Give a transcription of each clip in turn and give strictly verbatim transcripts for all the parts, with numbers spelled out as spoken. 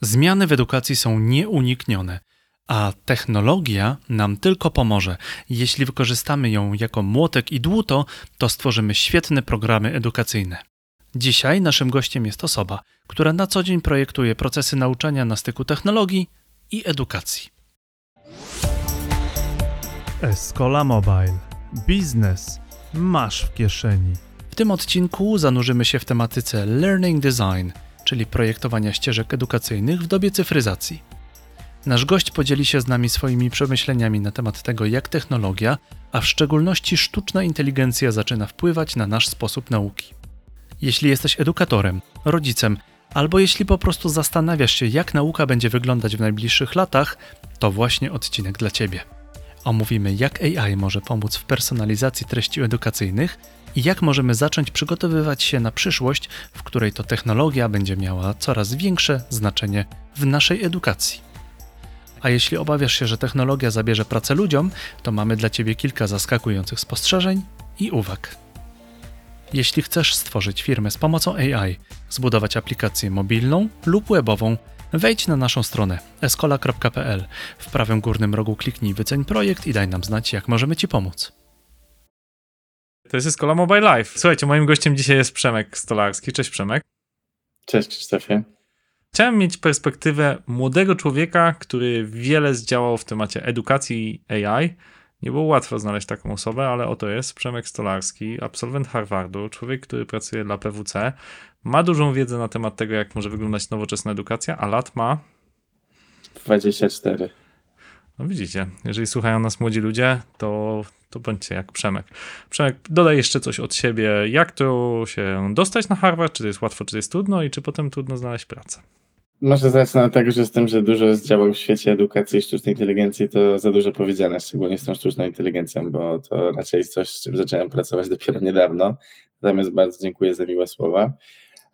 Zmiany w edukacji są nieuniknione, a technologia nam tylko pomoże. Jeśli wykorzystamy ją jako młotek i dłuto, to stworzymy świetne programy edukacyjne. Dzisiaj naszym gościem jest osoba, która na co dzień projektuje procesy nauczania na styku technologii i edukacji. Escola Mobile. Biznes masz w kieszeni. W tym odcinku zanurzymy się w tematyce Learning Design, czyli projektowania ścieżek edukacyjnych w dobie cyfryzacji. Nasz gość podzieli się z nami swoimi przemyśleniami na temat tego, jak technologia, a w szczególności sztuczna inteligencja zaczyna wpływać na nasz sposób nauki. Jeśli jesteś edukatorem, rodzicem, albo jeśli po prostu zastanawiasz się, jak nauka będzie wyglądać w najbliższych latach, to właśnie odcinek dla Ciebie. Omówimy, jak A I może pomóc w personalizacji treści edukacyjnych i jak możemy zacząć przygotowywać się na przyszłość, w której to technologia będzie miała coraz większe znaczenie w naszej edukacji. A jeśli obawiasz się, że technologia zabierze pracę ludziom, to mamy dla Ciebie kilka zaskakujących spostrzeżeń i uwag. Jeśli chcesz stworzyć firmę z pomocą A I, zbudować aplikację mobilną lub webową, wejdź na naszą stronę escola kropka p l. W prawym górnym rogu kliknij wyceń projekt i daj nam znać, jak możemy Ci pomóc. To jest Escola Mobile Life. Słuchajcie, moim gościem dzisiaj jest Przemek Stolarski. Cześć Przemek. Cześć Krzysztofie. Chciałem mieć perspektywę młodego człowieka, który wiele zdziałał w temacie edukacji A I. Nie było łatwo znaleźć taką osobę, ale oto jest Przemek Stolarski, absolwent Harvardu, człowiek, który pracuje dla P W C. Ma dużą wiedzę na temat tego, jak może wyglądać nowoczesna edukacja, a lat ma... dwadzieścia cztery. No widzicie, jeżeli słuchają nas młodzi ludzie, to, to bądźcie jak Przemek. Przemek, dodaj jeszcze coś od siebie. Jak to się dostać na Harvard? Czy to jest łatwo, czy to jest trudno i czy potem trudno znaleźć pracę? Może zacznę od tego, że z tym, że dużo zdziałał w świecie edukacji i sztucznej inteligencji, to za dużo powiedziane, szczególnie z tą sztuczną inteligencją, bo to raczej coś, z czym zacząłem pracować dopiero niedawno. Natomiast bardzo dziękuję za miłe słowa.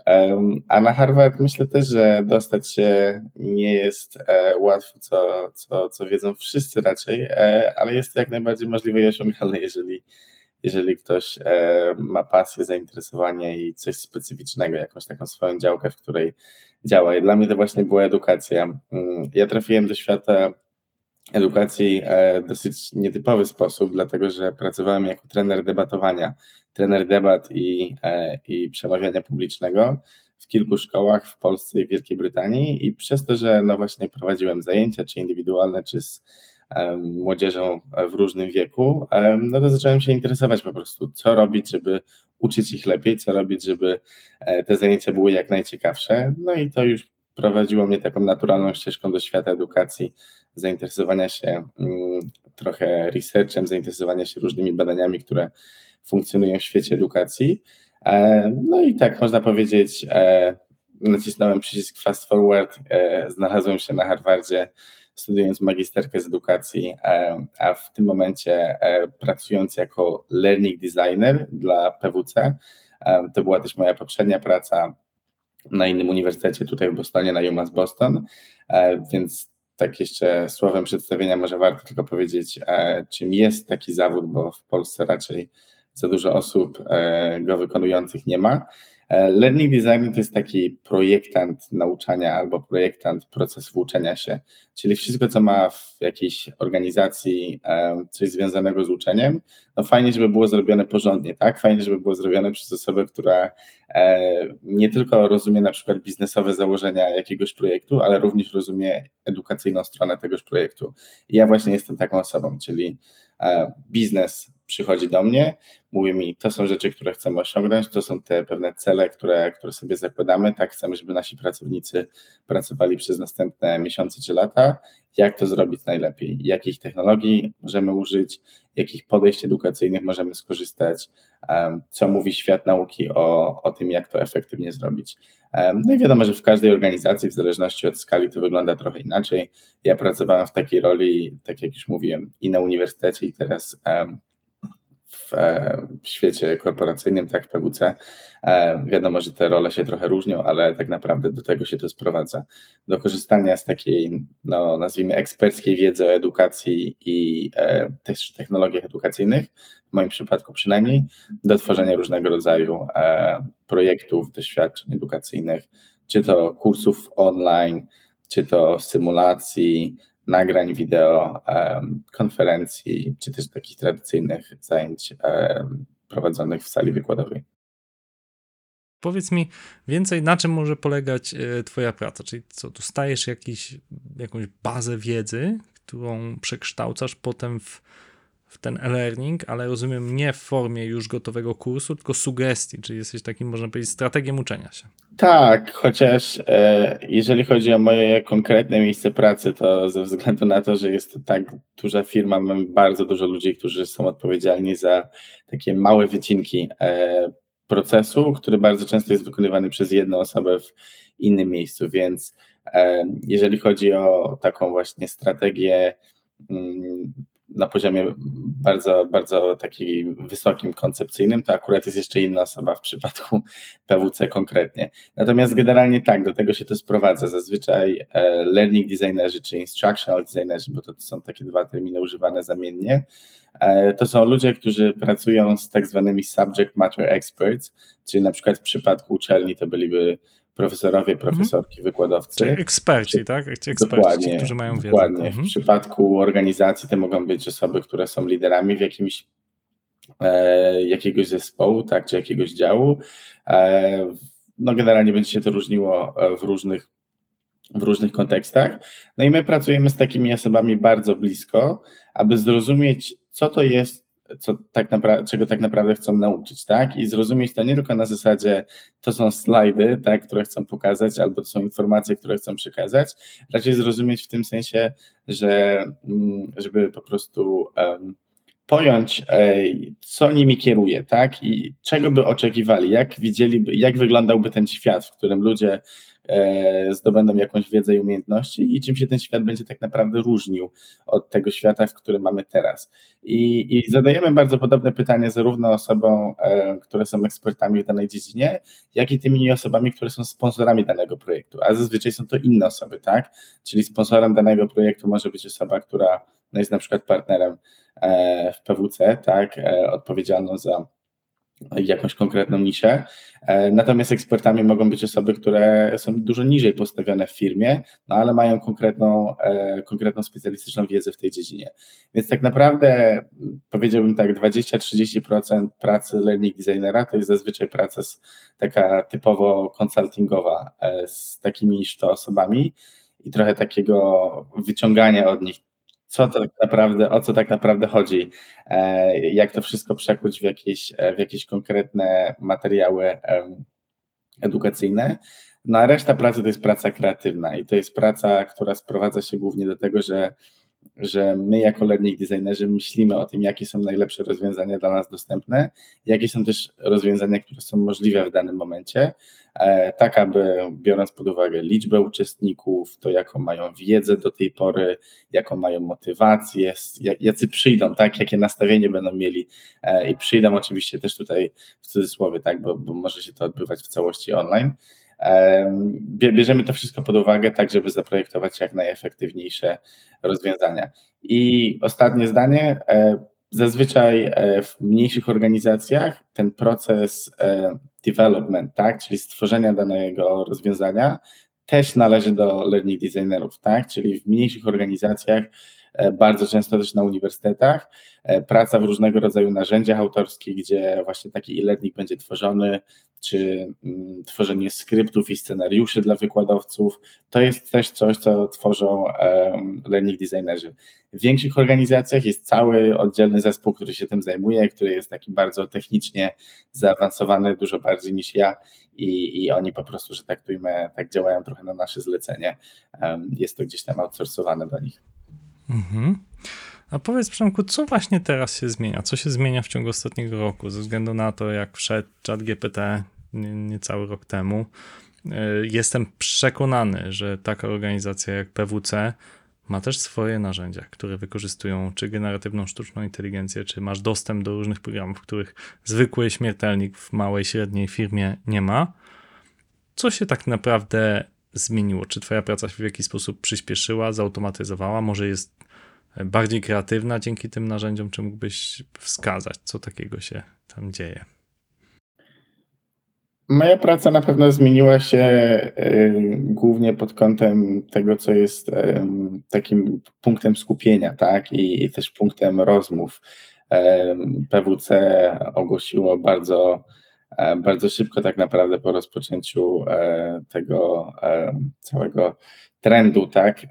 Um, a na Harvard myślę też, że dostać się nie jest e, łatwo, co, co, co wiedzą wszyscy raczej, e, ale jest to jak najbardziej możliwe i osiągalne, jeżeli, jeżeli ktoś e, ma pasję, zainteresowanie i coś specyficznego, jakąś taką swoją działkę, w której działa. I dla mnie to właśnie była edukacja. Ja trafiłem do świata edukacji w dosyć nietypowy sposób, dlatego że pracowałem jako trener debatowania, trener debat i, i przemawiania publicznego w kilku szkołach w Polsce i Wielkiej Brytanii i przez to, że no właśnie prowadziłem zajęcia, czy indywidualne, czy z um, młodzieżą w różnym wieku, um, no to zacząłem się interesować po prostu, co robić, żeby uczyć ich lepiej, co robić, żeby te zajęcia były jak najciekawsze. No i to już prowadziło mnie taką naturalną ścieżką do świata edukacji, zainteresowania się mm, trochę researchem, zainteresowania się różnymi badaniami, które funkcjonują w świecie edukacji. E, no i tak można powiedzieć, e, nacisnąłem przycisk fast forward, e, znalazłem się na Harvardzie, studiując magisterkę z edukacji, e, a w tym momencie e, pracując jako learning designer dla P W C. E, to była też moja poprzednia praca na innym uniwersytecie tutaj w Bostonie, na UMass Boston, e, więc tak jeszcze słowem przedstawienia może warto tylko powiedzieć, e, czym jest taki zawód, bo w Polsce raczej za dużo osób e, go wykonujących nie ma. E, learning design to jest taki projektant nauczania albo projektant procesu uczenia się, czyli wszystko, co ma w jakiejś organizacji e, coś związanego z uczeniem, no fajnie, żeby było zrobione porządnie, tak? Fajnie, żeby było zrobione przez osobę, która e, nie tylko rozumie na przykład biznesowe założenia jakiegoś projektu, ale również rozumie edukacyjną stronę tegoż projektu. I ja właśnie jestem taką osobą, czyli e, biznes przychodzi do mnie, mówi mi, to są rzeczy, które chcemy osiągnąć, to są te pewne cele, które, które sobie zakładamy, tak chcemy, żeby nasi pracownicy pracowali przez następne miesiące czy lata, jak to zrobić najlepiej, jakich technologii możemy użyć, jakich podejść edukacyjnych możemy skorzystać, co mówi świat nauki o, o tym, jak to efektywnie zrobić. No i wiadomo, że w każdej organizacji, w zależności od skali, to wygląda trochę inaczej. Ja pracowałem w takiej roli, tak jak już mówiłem, i na uniwersytecie, i teraz w, w świecie korporacyjnym, tak, w P W C. Wiadomo, że te role się trochę różnią, ale tak naprawdę do tego się to sprowadza. Do korzystania z takiej, no nazwijmy, eksperckiej wiedzy o edukacji i e, też technologiach edukacyjnych, w moim przypadku przynajmniej, do tworzenia różnego rodzaju e, projektów, doświadczeń edukacyjnych, czy to kursów online, czy to symulacji, nagrań wideo, konferencji, czy też takich tradycyjnych zajęć prowadzonych w sali wykładowej. Powiedz mi więcej, na czym może polegać twoja praca, czyli co, dostajesz jakiś, jakąś bazę wiedzy, którą przekształcasz potem w, w ten e-learning, ale rozumiem nie w formie już gotowego kursu, tylko sugestii, czyli jesteś takim, można powiedzieć, strategiem uczenia się. Tak, chociaż e, jeżeli chodzi o moje konkretne miejsce pracy, to ze względu na to, że jest to tak duża firma, mamy bardzo dużo ludzi, którzy są odpowiedzialni za takie małe wycinki e, procesu, który bardzo często jest wykonywany przez jedną osobę w innym miejscu, więc e, jeżeli chodzi o taką właśnie strategię m, na poziomie bardzo, bardzo takim wysokim, koncepcyjnym, to akurat jest jeszcze inna osoba w przypadku P W C konkretnie. Natomiast generalnie tak, do tego się to sprowadza. Zazwyczaj e, learning designerzy czy instructional designerzy, bo to są takie dwa terminy używane zamiennie, to są ludzie, którzy pracują z tak zwanymi subject matter experts, czyli na przykład w przypadku uczelni to byliby profesorowie, profesorki, mhm. wykładowcy. Czyli eksperci, tak? Eksperci, dokładnie, którzy mają wiedzę. Dokładnie. Mhm. W przypadku organizacji to mogą być osoby, które są liderami w jakimś e, jakiegoś zespołu, tak, czy jakiegoś działu. E, no generalnie będzie się to różniło w różnych, w różnych kontekstach. No i my pracujemy z takimi osobami bardzo blisko, aby zrozumieć, co to jest, co tak napra- czego tak naprawdę chcą nauczyć, tak? I zrozumieć to nie tylko na zasadzie, to są slajdy, tak, które chcą pokazać, albo to są informacje, które chcą przekazać, raczej zrozumieć w tym sensie, że żeby po prostu um, pojąć, um, co nimi kieruje, tak? I czego by oczekiwali, jak widzieliby, jak wyglądałby ten świat, w którym ludzie zdobędą jakąś wiedzę i umiejętności i czym się ten świat będzie tak naprawdę różnił od tego świata, w którym mamy teraz. I, i zadajemy bardzo podobne pytania zarówno osobom, e, które są ekspertami w danej dziedzinie, jak i tymi osobami, które są sponsorami danego projektu, a zazwyczaj są to inne osoby, tak? Czyli sponsorem danego projektu może być osoba, która jest na przykład partnerem e, w P W C, tak? E, odpowiedzialną za jakąś konkretną niszę, natomiast ekspertami mogą być osoby, które są dużo niżej postawione w firmie, no ale mają konkretną, konkretną specjalistyczną wiedzę w tej dziedzinie. Więc tak naprawdę powiedziałbym tak, dwadzieścia do trzydziestu procent pracy learning designera to jest zazwyczaj praca z, taka typowo konsultingowa z takimi niż to osobami i trochę takiego wyciągania od nich, co tak naprawdę, o co tak naprawdę chodzi, jak to wszystko przekuć w jakieś, w jakieś konkretne materiały edukacyjne. No a reszta pracy to jest praca kreatywna i to jest praca, która sprowadza się głównie do tego, że, że my jako learning designerzy myślimy o tym, jakie są najlepsze rozwiązania dla nas dostępne, jakie są też rozwiązania, które są możliwe w danym momencie, tak aby biorąc pod uwagę liczbę uczestników, to jaką mają wiedzę do tej pory, jaką mają motywację, jacy przyjdą, tak, jakie nastawienie będą mieli i przyjdą oczywiście też tutaj w cudzysłowie, tak, bo, bo może się to odbywać w całości online. Bierzemy to wszystko pod uwagę tak, żeby zaprojektować jak najefektywniejsze rozwiązania. I ostatnie zdanie, zazwyczaj w mniejszych organizacjach ten proces development, tak, czyli stworzenia danego rozwiązania też należy do learning designerów, tak, czyli w mniejszych organizacjach, bardzo często też na uniwersytetach, praca w różnego rodzaju narzędziach autorskich, gdzie właśnie taki e-learning będzie tworzony, czy tworzenie skryptów i scenariuszy dla wykładowców, to jest też coś, co tworzą learning designerzy. W większych organizacjach jest cały oddzielny zespół, który się tym zajmuje, który jest taki bardzo technicznie zaawansowany, dużo bardziej niż ja i, i oni po prostu, że tak ujmę, tak działają trochę na nasze zlecenie. Jest to gdzieś tam outsourcowane do nich. Mhm. A powiedz, Przemku, co właśnie teraz się zmienia? Co się zmienia w ciągu ostatniego roku? Ze względu na to, jak wszedł ChatGPT niecały rok temu, jestem przekonany, że taka organizacja jak P W C ma też swoje narzędzia, które wykorzystują czy generatywną sztuczną inteligencję, czy masz dostęp do różnych programów, których zwykły śmiertelnik w małej, średniej firmie nie ma. Co się tak naprawdę zmieniło? Czy twoja praca się w jakiś sposób przyspieszyła, zautomatyzowała? Może jest bardziej kreatywna dzięki tym narzędziom? Czy mógłbyś wskazać, co takiego się tam dzieje? Moja praca na pewno zmieniła się y, głównie pod kątem tego, co jest y, takim punktem skupienia, tak, i, i też punktem rozmów. Y, P W C ogłosiło bardzo, y, bardzo szybko tak naprawdę po rozpoczęciu y, tego y, całego trendu, tak, y,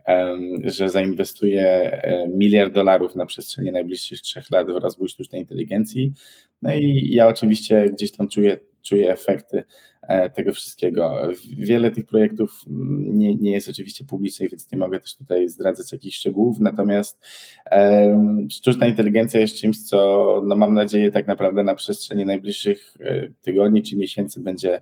że zainwestuje miliard dolarów na przestrzeni najbliższych trzech lat w rozwój sztucznej inteligencji. No i ja oczywiście gdzieś tam czuję Czuję efekty tego wszystkiego. Wiele tych projektów nie, nie jest oczywiście publicznych, więc nie mogę też tutaj zdradzać jakichś szczegółów, natomiast um, sztuczna inteligencja jest czymś, co no, mam nadzieję tak naprawdę na przestrzeni najbliższych tygodni czy miesięcy będzie,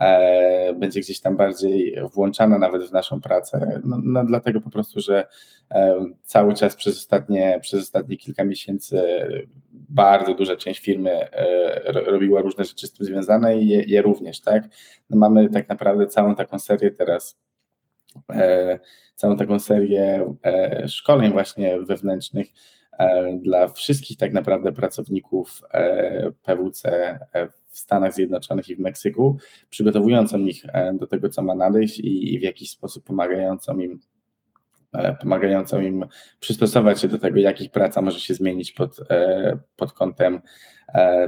e, będzie gdzieś tam bardziej włączana nawet w naszą pracę, no, no, dlatego po prostu, że e, cały czas przez ostatnie, przez ostatnie kilka miesięcy bardzo duża część firmy e, robiła różne rzeczy z tym związane i je, je również, tak? No mamy tak naprawdę całą taką serię teraz, e, całą taką serię e, szkoleń właśnie wewnętrznych e, dla wszystkich tak naprawdę pracowników e, P W C e, w Stanach Zjednoczonych i w Meksyku, przygotowującą ich e, do tego, co ma nadejść i, i w jakiś sposób pomagającą im pomagającą im przystosować się do tego, jak ich praca może się zmienić pod, pod kątem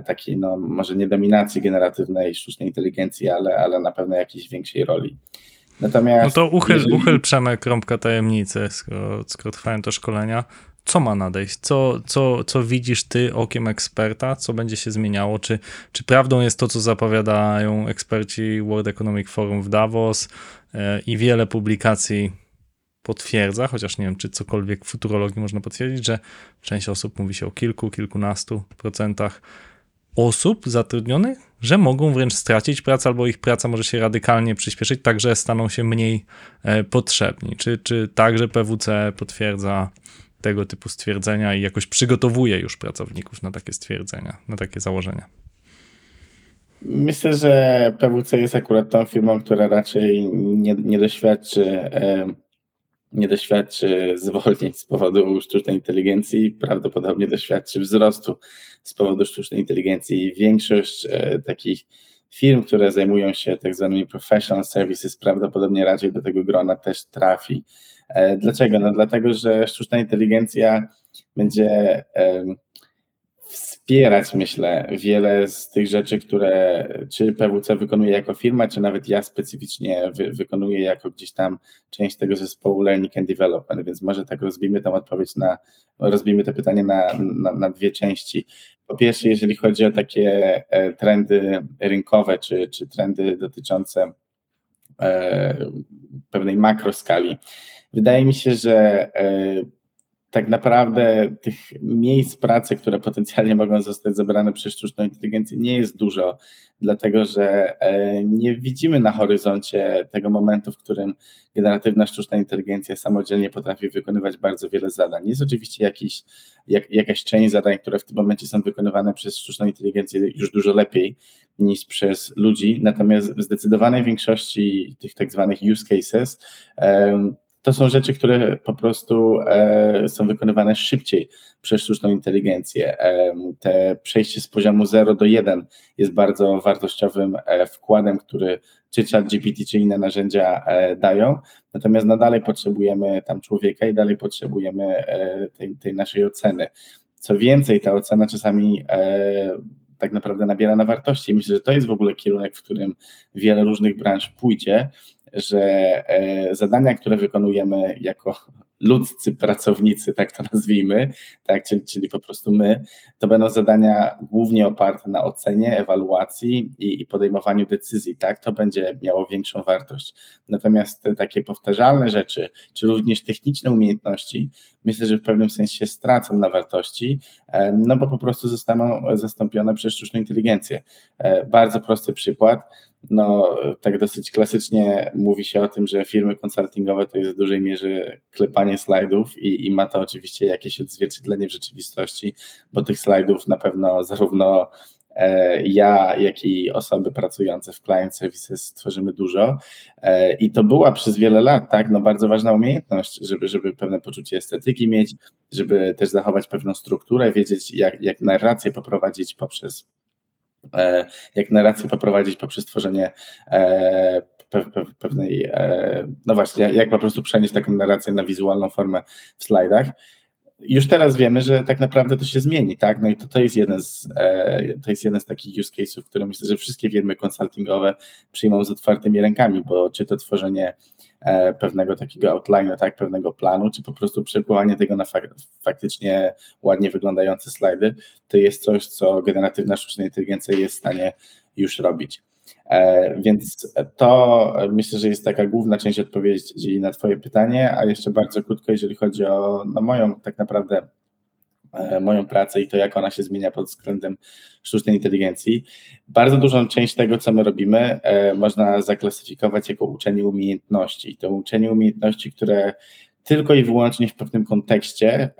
takiej, no może nie dominacji generatywnej sztucznej inteligencji, ale, ale na pewno jakiejś większej roli. Natomiast no to uchyl, jeżeli... uchyl Przemek rąbka tajemnicy, skoro, skoro trwają te szkolenia. Co ma nadejść? Co, co, co widzisz ty okiem eksperta? Co będzie się zmieniało? Czy, czy prawdą jest to, co zapowiadają eksperci World Economic Forum w Davos i wiele publikacji potwierdza, chociaż nie wiem, czy cokolwiek w futurologii można potwierdzić, że część osób mówi się o kilku, kilkunastu procentach osób zatrudnionych, że mogą wręcz stracić pracę albo ich praca może się radykalnie przyspieszyć, tak że staną się mniej potrzebni. Czy, czy także P W C potwierdza tego typu stwierdzenia i jakoś przygotowuje już pracowników na takie stwierdzenia, na takie założenia? Myślę, że P W C jest akurat tą firmą, która raczej nie, nie doświadczy yy... nie doświadczy zwolnień z powodu sztucznej inteligencji, prawdopodobnie doświadczy wzrostu z powodu sztucznej inteligencji. Większość e, takich firm, które zajmują się tak zwanymi professional services, prawdopodobnie raczej do tego grona też trafi. E, dlaczego? No dlatego, że sztuczna inteligencja będzie e, wspierać, myślę, wiele z tych rzeczy, które czy P W C wykonuje jako firma, czy nawet ja specyficznie wy, wykonuję jako gdzieś tam część tego zespołu Learning and Development, więc może tak rozbijmy tą odpowiedź na, rozbijmy to pytanie na, na, na dwie części. Po pierwsze, jeżeli chodzi o takie trendy rynkowe, czy, czy trendy dotyczące e, pewnej makroskali, wydaje mi się, że e, tak naprawdę tych miejsc pracy, które potencjalnie mogą zostać zabrane przez sztuczną inteligencję, nie jest dużo, dlatego że nie widzimy na horyzoncie tego momentu, w którym generatywna sztuczna inteligencja samodzielnie potrafi wykonywać bardzo wiele zadań. Jest oczywiście jakiś, jak, jakaś część zadań, które w tym momencie są wykonywane przez sztuczną inteligencję już dużo lepiej niż przez ludzi, natomiast w zdecydowanej większości tych tak zwanych use cases um, to są rzeczy, które po prostu e, są wykonywane szybciej przez sztuczną inteligencję. E, te przejście z poziomu zero do jeden jest bardzo wartościowym e, wkładem, który czy ChatGPT, czy inne narzędzia e, dają, natomiast no dalej potrzebujemy tam człowieka i dalej potrzebujemy e, tej, tej naszej oceny. Co więcej, ta ocena czasami e, tak naprawdę nabiera na wartości. Myślę, że to jest w ogóle kierunek, w którym wiele różnych branż pójdzie, że e, zadania, które wykonujemy jako ludzcy pracownicy, tak to nazwijmy, tak, czyli, czyli po prostu my, to będą zadania głównie oparte na ocenie, ewaluacji i, i podejmowaniu decyzji, tak, to będzie miało większą wartość. Natomiast te takie powtarzalne rzeczy, czy również techniczne umiejętności, myślę, że w pewnym sensie stracą na wartości, e, no bo po prostu zostaną zastąpione przez sztuczną inteligencję. E, bardzo prosty przykład. No, tak dosyć klasycznie mówi się o tym, że firmy konsultingowe to jest w dużej mierze klepanie slajdów i, i ma to oczywiście jakieś odzwierciedlenie w rzeczywistości, bo tych slajdów na pewno zarówno e, ja, jak i osoby pracujące w client services tworzymy dużo e, i to była przez wiele lat, tak, no bardzo ważna umiejętność, żeby, żeby pewne poczucie estetyki mieć, żeby też zachować pewną strukturę, wiedzieć jak, jak narrację poprowadzić poprzez jak narrację poprowadzić poprzez tworzenie pewnej, no właśnie, jak po prostu przenieść taką narrację na wizualną formę w slajdach. Już teraz wiemy, że tak naprawdę to się zmieni, tak? No i to, to, jest, jeden z, to jest jeden z takich use case'ów, które myślę, że wszystkie firmy konsultingowe przyjmą z otwartymi rękami, bo czy to tworzenie pewnego takiego outline'a, tak, pewnego planu, czy po prostu przekładanie tego na fak- faktycznie ładnie wyglądające slajdy, to jest coś, co generatywna sztuczna inteligencja jest w stanie już robić. Więc to myślę, że jest taka główna część odpowiedzi na twoje pytanie, a jeszcze bardzo krótko, jeżeli chodzi o no moją tak naprawdę moją pracę i to, jak ona się zmienia pod względem sztucznej inteligencji. Bardzo dużą część tego, co my robimy, można zaklasyfikować jako uczenie umiejętności. I to uczenie umiejętności, które tylko i wyłącznie w pewnym kontekście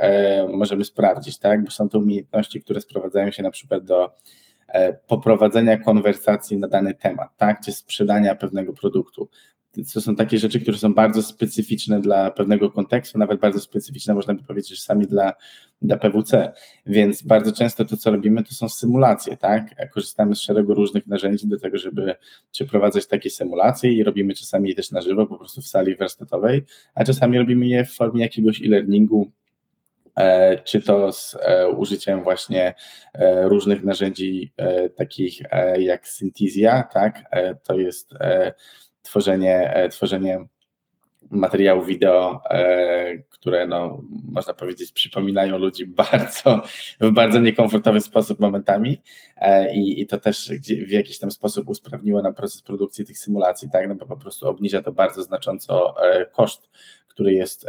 możemy sprawdzić, tak? Bo są to umiejętności, które sprowadzają się na przykład do poprowadzenia konwersacji na dany temat, tak, czy sprzedania pewnego produktu. To są takie rzeczy, które są bardzo specyficzne dla pewnego kontekstu, nawet bardzo specyficzne, można by powiedzieć, że sami dla, dla P W C, więc bardzo często to, co robimy, to są symulacje, tak? Korzystamy z szeregu różnych narzędzi do tego, żeby przeprowadzać takie symulacje i robimy czasami je też na żywo, po prostu w sali warsztatowej, a czasami robimy je w formie jakiegoś e-learningu, czy to z użyciem właśnie różnych narzędzi takich jak Synthesia, tak? To jest tworzenie, tworzenie materiałów wideo, które no, można powiedzieć przypominają ludzi bardzo, w bardzo niekomfortowy sposób momentami i, i to też w jakiś tam sposób usprawniło nam proces produkcji tych symulacji, tak? No bo po prostu obniża to bardzo znacząco koszt, który jest,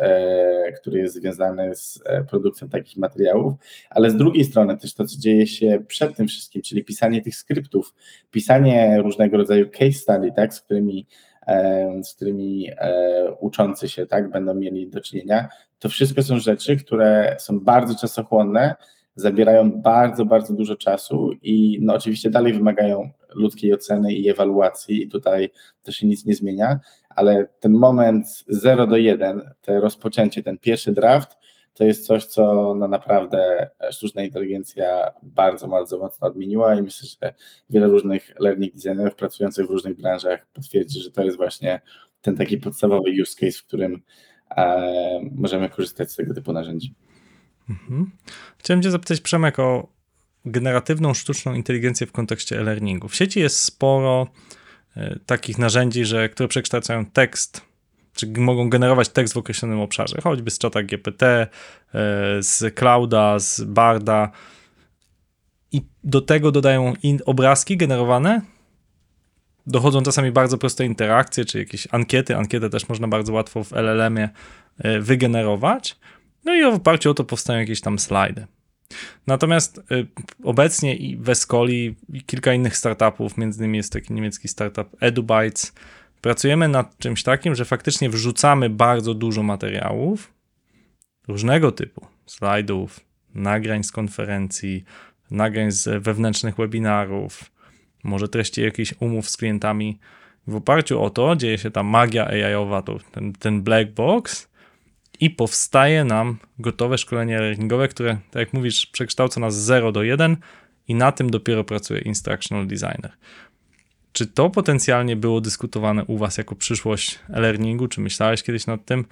który jest związany z produkcją takich materiałów, ale z drugiej strony też to, co dzieje się przed tym wszystkim, czyli pisanie tych skryptów, pisanie różnego rodzaju case study, tak, z którymi, z którymi uczący się tak, będą mieli do czynienia, to wszystko są rzeczy, które są bardzo czasochłonne, zabierają bardzo, bardzo dużo czasu i no oczywiście dalej wymagają ludzkiej oceny i ewaluacji i tutaj to się nic nie zmienia, ale ten moment zero do jednego, to rozpoczęcie, ten pierwszy draft, to jest coś, co no naprawdę sztuczna inteligencja bardzo, bardzo mocno odmieniła i myślę, że wiele różnych learning designerów pracujących w różnych branżach potwierdzi, że to jest właśnie ten taki podstawowy use case, w którym e, możemy korzystać z tego typu narzędzi. Mhm. Chciałem cię zapytać, Przemek, o generatywną sztuczną inteligencję w kontekście e-learningu. W sieci jest sporo y, takich narzędzi, że, które przekształcają tekst, czy mogą generować tekst w określonym obszarze, choćby z czata G P T, y, z Clouda, z Barda i do tego dodają in- obrazki generowane. Dochodzą czasami bardzo proste interakcje, czy jakieś ankiety. Ankietę też można bardzo łatwo w L L M-ie y, wygenerować. No i w oparciu o to powstają jakieś tam slajdy. Natomiast obecnie i w Escoli i kilka innych startupów, między innymi jest taki niemiecki startup EduBytes, pracujemy nad czymś takim, że faktycznie wrzucamy bardzo dużo materiałów różnego typu, slajdów, nagrań z konferencji, nagrań z wewnętrznych webinarów, może treści jakichś umów z klientami. W oparciu o to dzieje się ta magia A I-owa, to ten, ten black box, i powstaje nam gotowe szkolenie e-learningowe, które, tak jak mówisz, przekształca nas z zero do jednego i na tym dopiero pracuje Instructional Designer. Czy to potencjalnie było dyskutowane u was jako przyszłość e-learningu? Czy myślałeś kiedyś nad tym?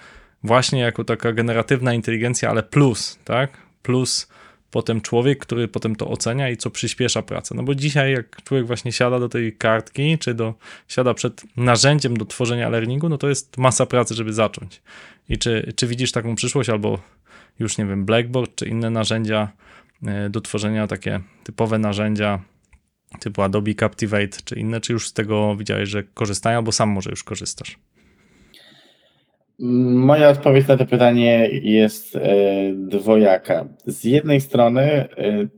Właśnie jako taka generatywna inteligencja, ale plus, tak? Plus potem człowiek, który potem to ocenia i co przyspiesza pracę. No bo dzisiaj jak człowiek właśnie siada do tej kartki, czy do, siada przed narzędziem do tworzenia learningu, no to jest masa pracy, żeby zacząć. I czy, czy widzisz taką przyszłość, albo już nie wiem, Blackboard, czy inne narzędzia do tworzenia, takie typowe narzędzia typu Adobe Captivate, czy inne, czy już z tego widziałeś, że korzystają, albo sam może już korzystasz? Moja odpowiedź na to pytanie jest dwojaka. Z jednej strony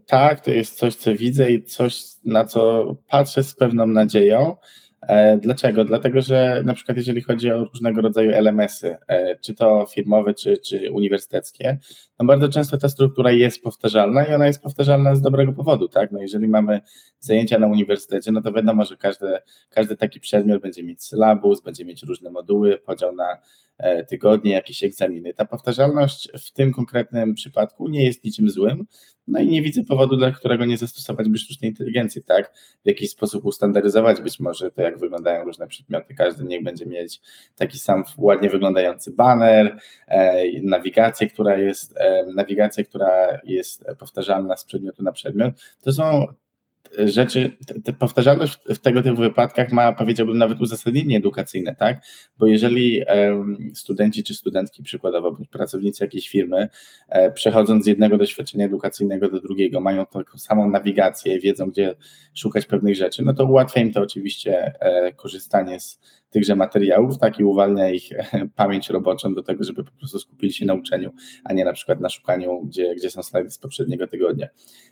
tak, to jest coś, co widzę i coś, na co patrzę z pewną nadzieją. Dlaczego? Dlatego, że na przykład jeżeli chodzi o różnego rodzaju L M S-y, czy to firmowe, czy, czy uniwersyteckie, no bardzo często ta struktura jest powtarzalna i ona jest powtarzalna z dobrego powodu, tak? No jeżeli mamy zajęcia na uniwersytecie, no to wiadomo, że każdy, każdy taki przedmiot będzie mieć sylabus, będzie mieć różne moduły, podział na tygodnie, jakieś egzaminy. Ta powtarzalność w tym konkretnym przypadku nie jest niczym złym, no i nie widzę powodu, dla którego nie zastosować by sztucznej inteligencji, tak? W jakiś sposób ustandaryzować być może to, jak wyglądają różne przedmioty. Każdy niech będzie mieć taki sam ładnie wyglądający baner, e, nawigację, która jest, e, nawigację, która jest powtarzalna z przedmiotu na przedmiot. To są rzeczy, te powtarzalność w tego typu wypadkach ma, powiedziałbym, nawet uzasadnienie edukacyjne, tak? Bo jeżeli um, studenci czy studentki przykładowo, bądź pracownicy jakiejś firmy, e, przechodząc z jednego doświadczenia edukacyjnego do drugiego, mają taką samą nawigację, wiedzą, gdzie szukać pewnych rzeczy, no to ułatwia im to oczywiście e, korzystanie z tychże materiałów, tak, i uwalnia ich pamięć roboczą do tego, żeby po prostu skupili się na uczeniu, a nie na przykład na szukaniu, gdzie, gdzie są slajdy z poprzedniego tygodnia.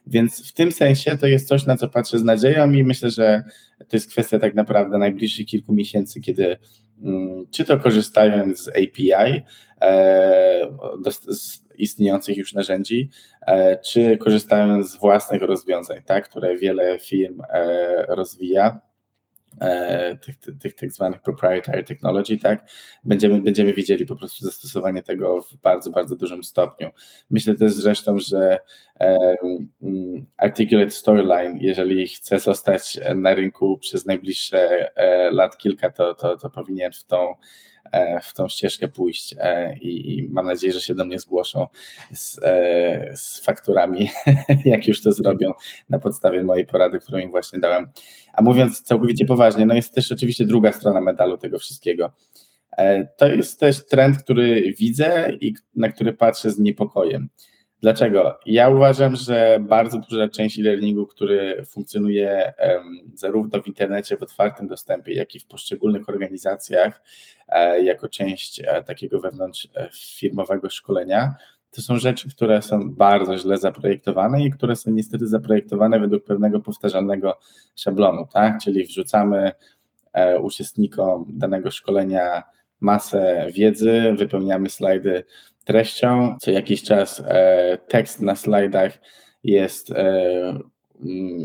Więc w tym sensie to jest coś, na co patrzę z nadzieją i myślę, że to jest kwestia tak naprawdę najbliższych kilku miesięcy, kiedy czy to korzystając z A P I e, do, z istniejących już narzędzi, e, czy korzystając z własnych rozwiązań, tak, które wiele firm e, rozwija, Tych, tych, tych zwanych proprietary technology, tak, będziemy, będziemy widzieli po prostu zastosowanie tego w bardzo, bardzo dużym stopniu. Myślę też zresztą, że um, Articulate Storyline, jeżeli chce zostać na rynku przez najbliższe um, lat kilka, to, to, to powinien w tą w tą ścieżkę pójść i, i mam nadzieję, że się do mnie zgłoszą z, z fakturami, jak już to zrobią na podstawie mojej porady, którą im właśnie dałem. A mówiąc całkowicie poważnie, no jest też oczywiście druga strona medalu tego wszystkiego. To jest też trend, który widzę i na który patrzę z niepokojem. Dlaczego? Ja uważam, że bardzo duża część e-learningu, który funkcjonuje zarówno w internecie, w otwartym dostępie, jak i w poszczególnych organizacjach, jako część takiego wewnątrzfirmowego szkolenia, to są rzeczy, które są bardzo źle zaprojektowane i które są niestety zaprojektowane według pewnego powtarzalnego szablonu, tak? Czyli wrzucamy uczestnikom danego szkolenia masę wiedzy, wypełniamy slajdy treścią, co jakiś czas e, tekst na slajdach jest, e,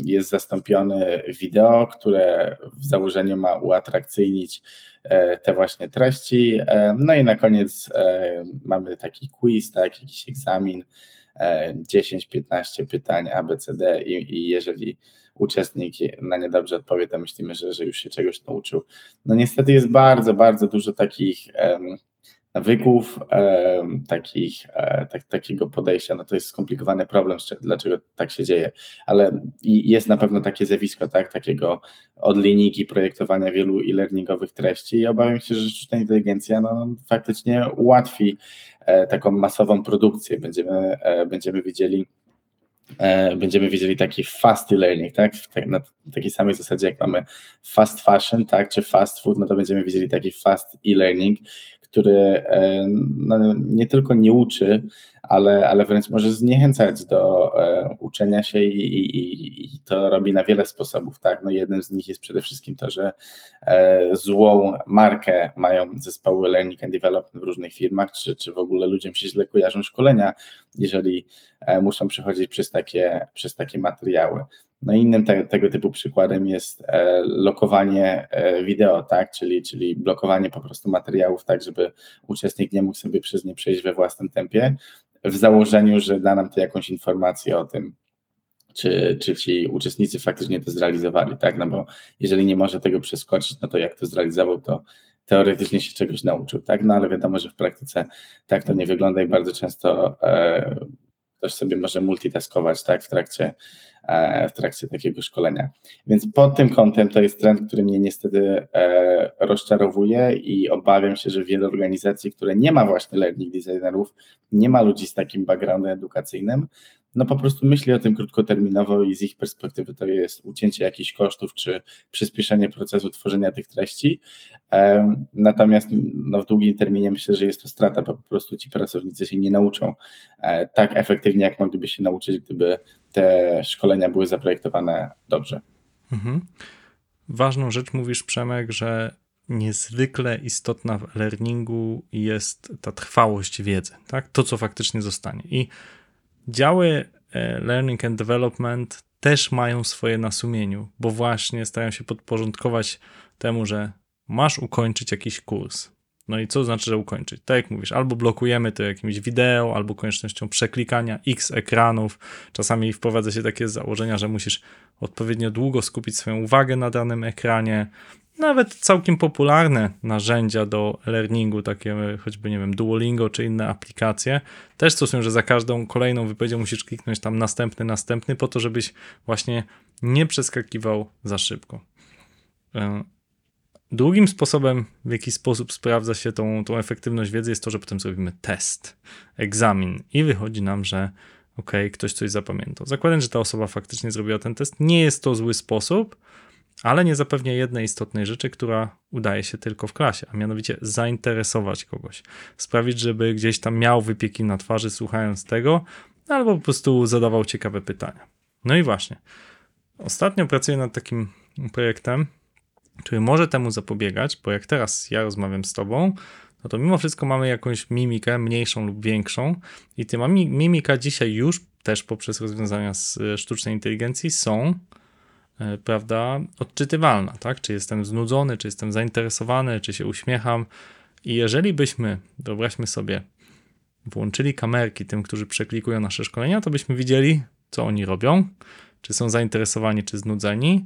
jest zastąpiony wideo, które w założeniu ma uatrakcyjnić e, te właśnie treści. E, no i na koniec e, mamy taki quiz, tak, jakiś egzamin, e, dziesięć piętnaście pytań A B C D i, i jeżeli uczestnik na nie dobrze odpowie, to myślimy, że, że już się czegoś nauczył. No niestety jest bardzo, bardzo dużo takich em, nawyków, e, takich, e, tak, takiego podejścia. No to jest skomplikowany problem, dlaczego tak się dzieje, ale jest na pewno takie zjawisko, tak, takiego od linijki projektowania wielu e-learningowych treści i obawiam się, że sztuczna inteligencja no, faktycznie ułatwi e, taką masową produkcję. Będziemy, e, będziemy widzieli Będziemy widzieli taki fast e-learning, tak? Na takiej samej zasadzie, jak mamy fast fashion, tak, czy fast food, no to będziemy widzieli taki fast e-learning, który no, nie tylko nie uczy, ale, ale wręcz może zniechęcać do e, uczenia się i, i, i to robi na wiele sposobów, tak? No jednym z nich jest przede wszystkim to, że e, złą markę mają zespoły learning and development w różnych firmach, czy, czy w ogóle ludziom się źle kojarzą szkolenia, jeżeli e, muszą przechodzić przez takie, przez takie materiały. No innym te, tego typu przykładem jest e, lokowanie e, wideo, tak, czyli, czyli blokowanie po prostu materiałów tak, żeby uczestnik nie mógł sobie przez nie przejść we własnym tempie, w założeniu, że da nam to jakąś informację o tym, czy, czy ci uczestnicy faktycznie to zrealizowali, tak, no bo jeżeli nie może tego przeskoczyć, no to jak to zrealizował, to teoretycznie się czegoś nauczył, tak, no ale wiadomo, że w praktyce tak to nie wygląda i bardzo często e, ktoś sobie może multitaskować, tak, w trakcie w trakcie takiego szkolenia. Więc pod tym kątem to jest trend, który mnie niestety e, rozczarowuje i obawiam się, że wiele organizacji, które nie ma właśnie learning designerów, nie ma ludzi z takim backgroundem edukacyjnym, no po prostu myśli o tym krótkoterminowo i z ich perspektywy to jest ucięcie jakichś kosztów czy przyspieszenie procesu tworzenia tych treści. E, natomiast no, w długim terminie myślę, że jest to strata, bo po prostu ci pracownicy się nie nauczą e, tak efektywnie, jak mogliby się nauczyć, gdyby te szkolenia były zaprojektowane dobrze. Mhm. Ważną rzecz mówisz, Przemek, że niezwykle istotna w learningu jest ta trwałość wiedzy, tak? To, co faktycznie zostanie. I działy Learning and Development też mają swoje na sumieniu, bo właśnie starają się podporządkować temu, że masz ukończyć jakiś kurs. No i co znaczy, że ukończyć? Tak jak mówisz, albo blokujemy to jakimś wideo, albo koniecznością przeklikania x ekranów. Czasami wprowadza się takie założenia, że musisz odpowiednio długo skupić swoją uwagę na danym ekranie. Nawet całkiem popularne narzędzia do learningu, takie choćby, nie wiem, Duolingo czy inne aplikacje, też stosują, że za każdą kolejną wypowiedzią musisz kliknąć tam następny, następny, po to, żebyś właśnie nie przeskakiwał za szybko. Drugim sposobem, w jaki sposób sprawdza się tą, tą efektywność wiedzy, jest to, że potem zrobimy test, egzamin i wychodzi nam, że ok, ktoś coś zapamiętał. Zakładam, że ta osoba faktycznie zrobiła ten test. Nie jest to zły sposób, ale nie zapewnia jednej istotnej rzeczy, która udaje się tylko w klasie, a mianowicie zainteresować kogoś, sprawić, żeby gdzieś tam miał wypieki na twarzy słuchając tego, albo po prostu zadawał ciekawe pytania. No i właśnie, ostatnio pracuję nad takim projektem, który może temu zapobiegać, bo jak teraz ja rozmawiam z tobą, no to mimo wszystko mamy jakąś mimikę, mniejszą lub większą, i ta mimika dzisiaj już też poprzez rozwiązania z sztucznej inteligencji są, prawda, odczytywalna, tak? Czy jestem znudzony, czy jestem zainteresowany, czy się uśmiecham. I jeżeli byśmy, wyobraźmy sobie, włączyli kamerki tym, którzy przeklikują nasze szkolenia, to byśmy widzieli, co oni robią, czy są zainteresowani, czy znudzeni,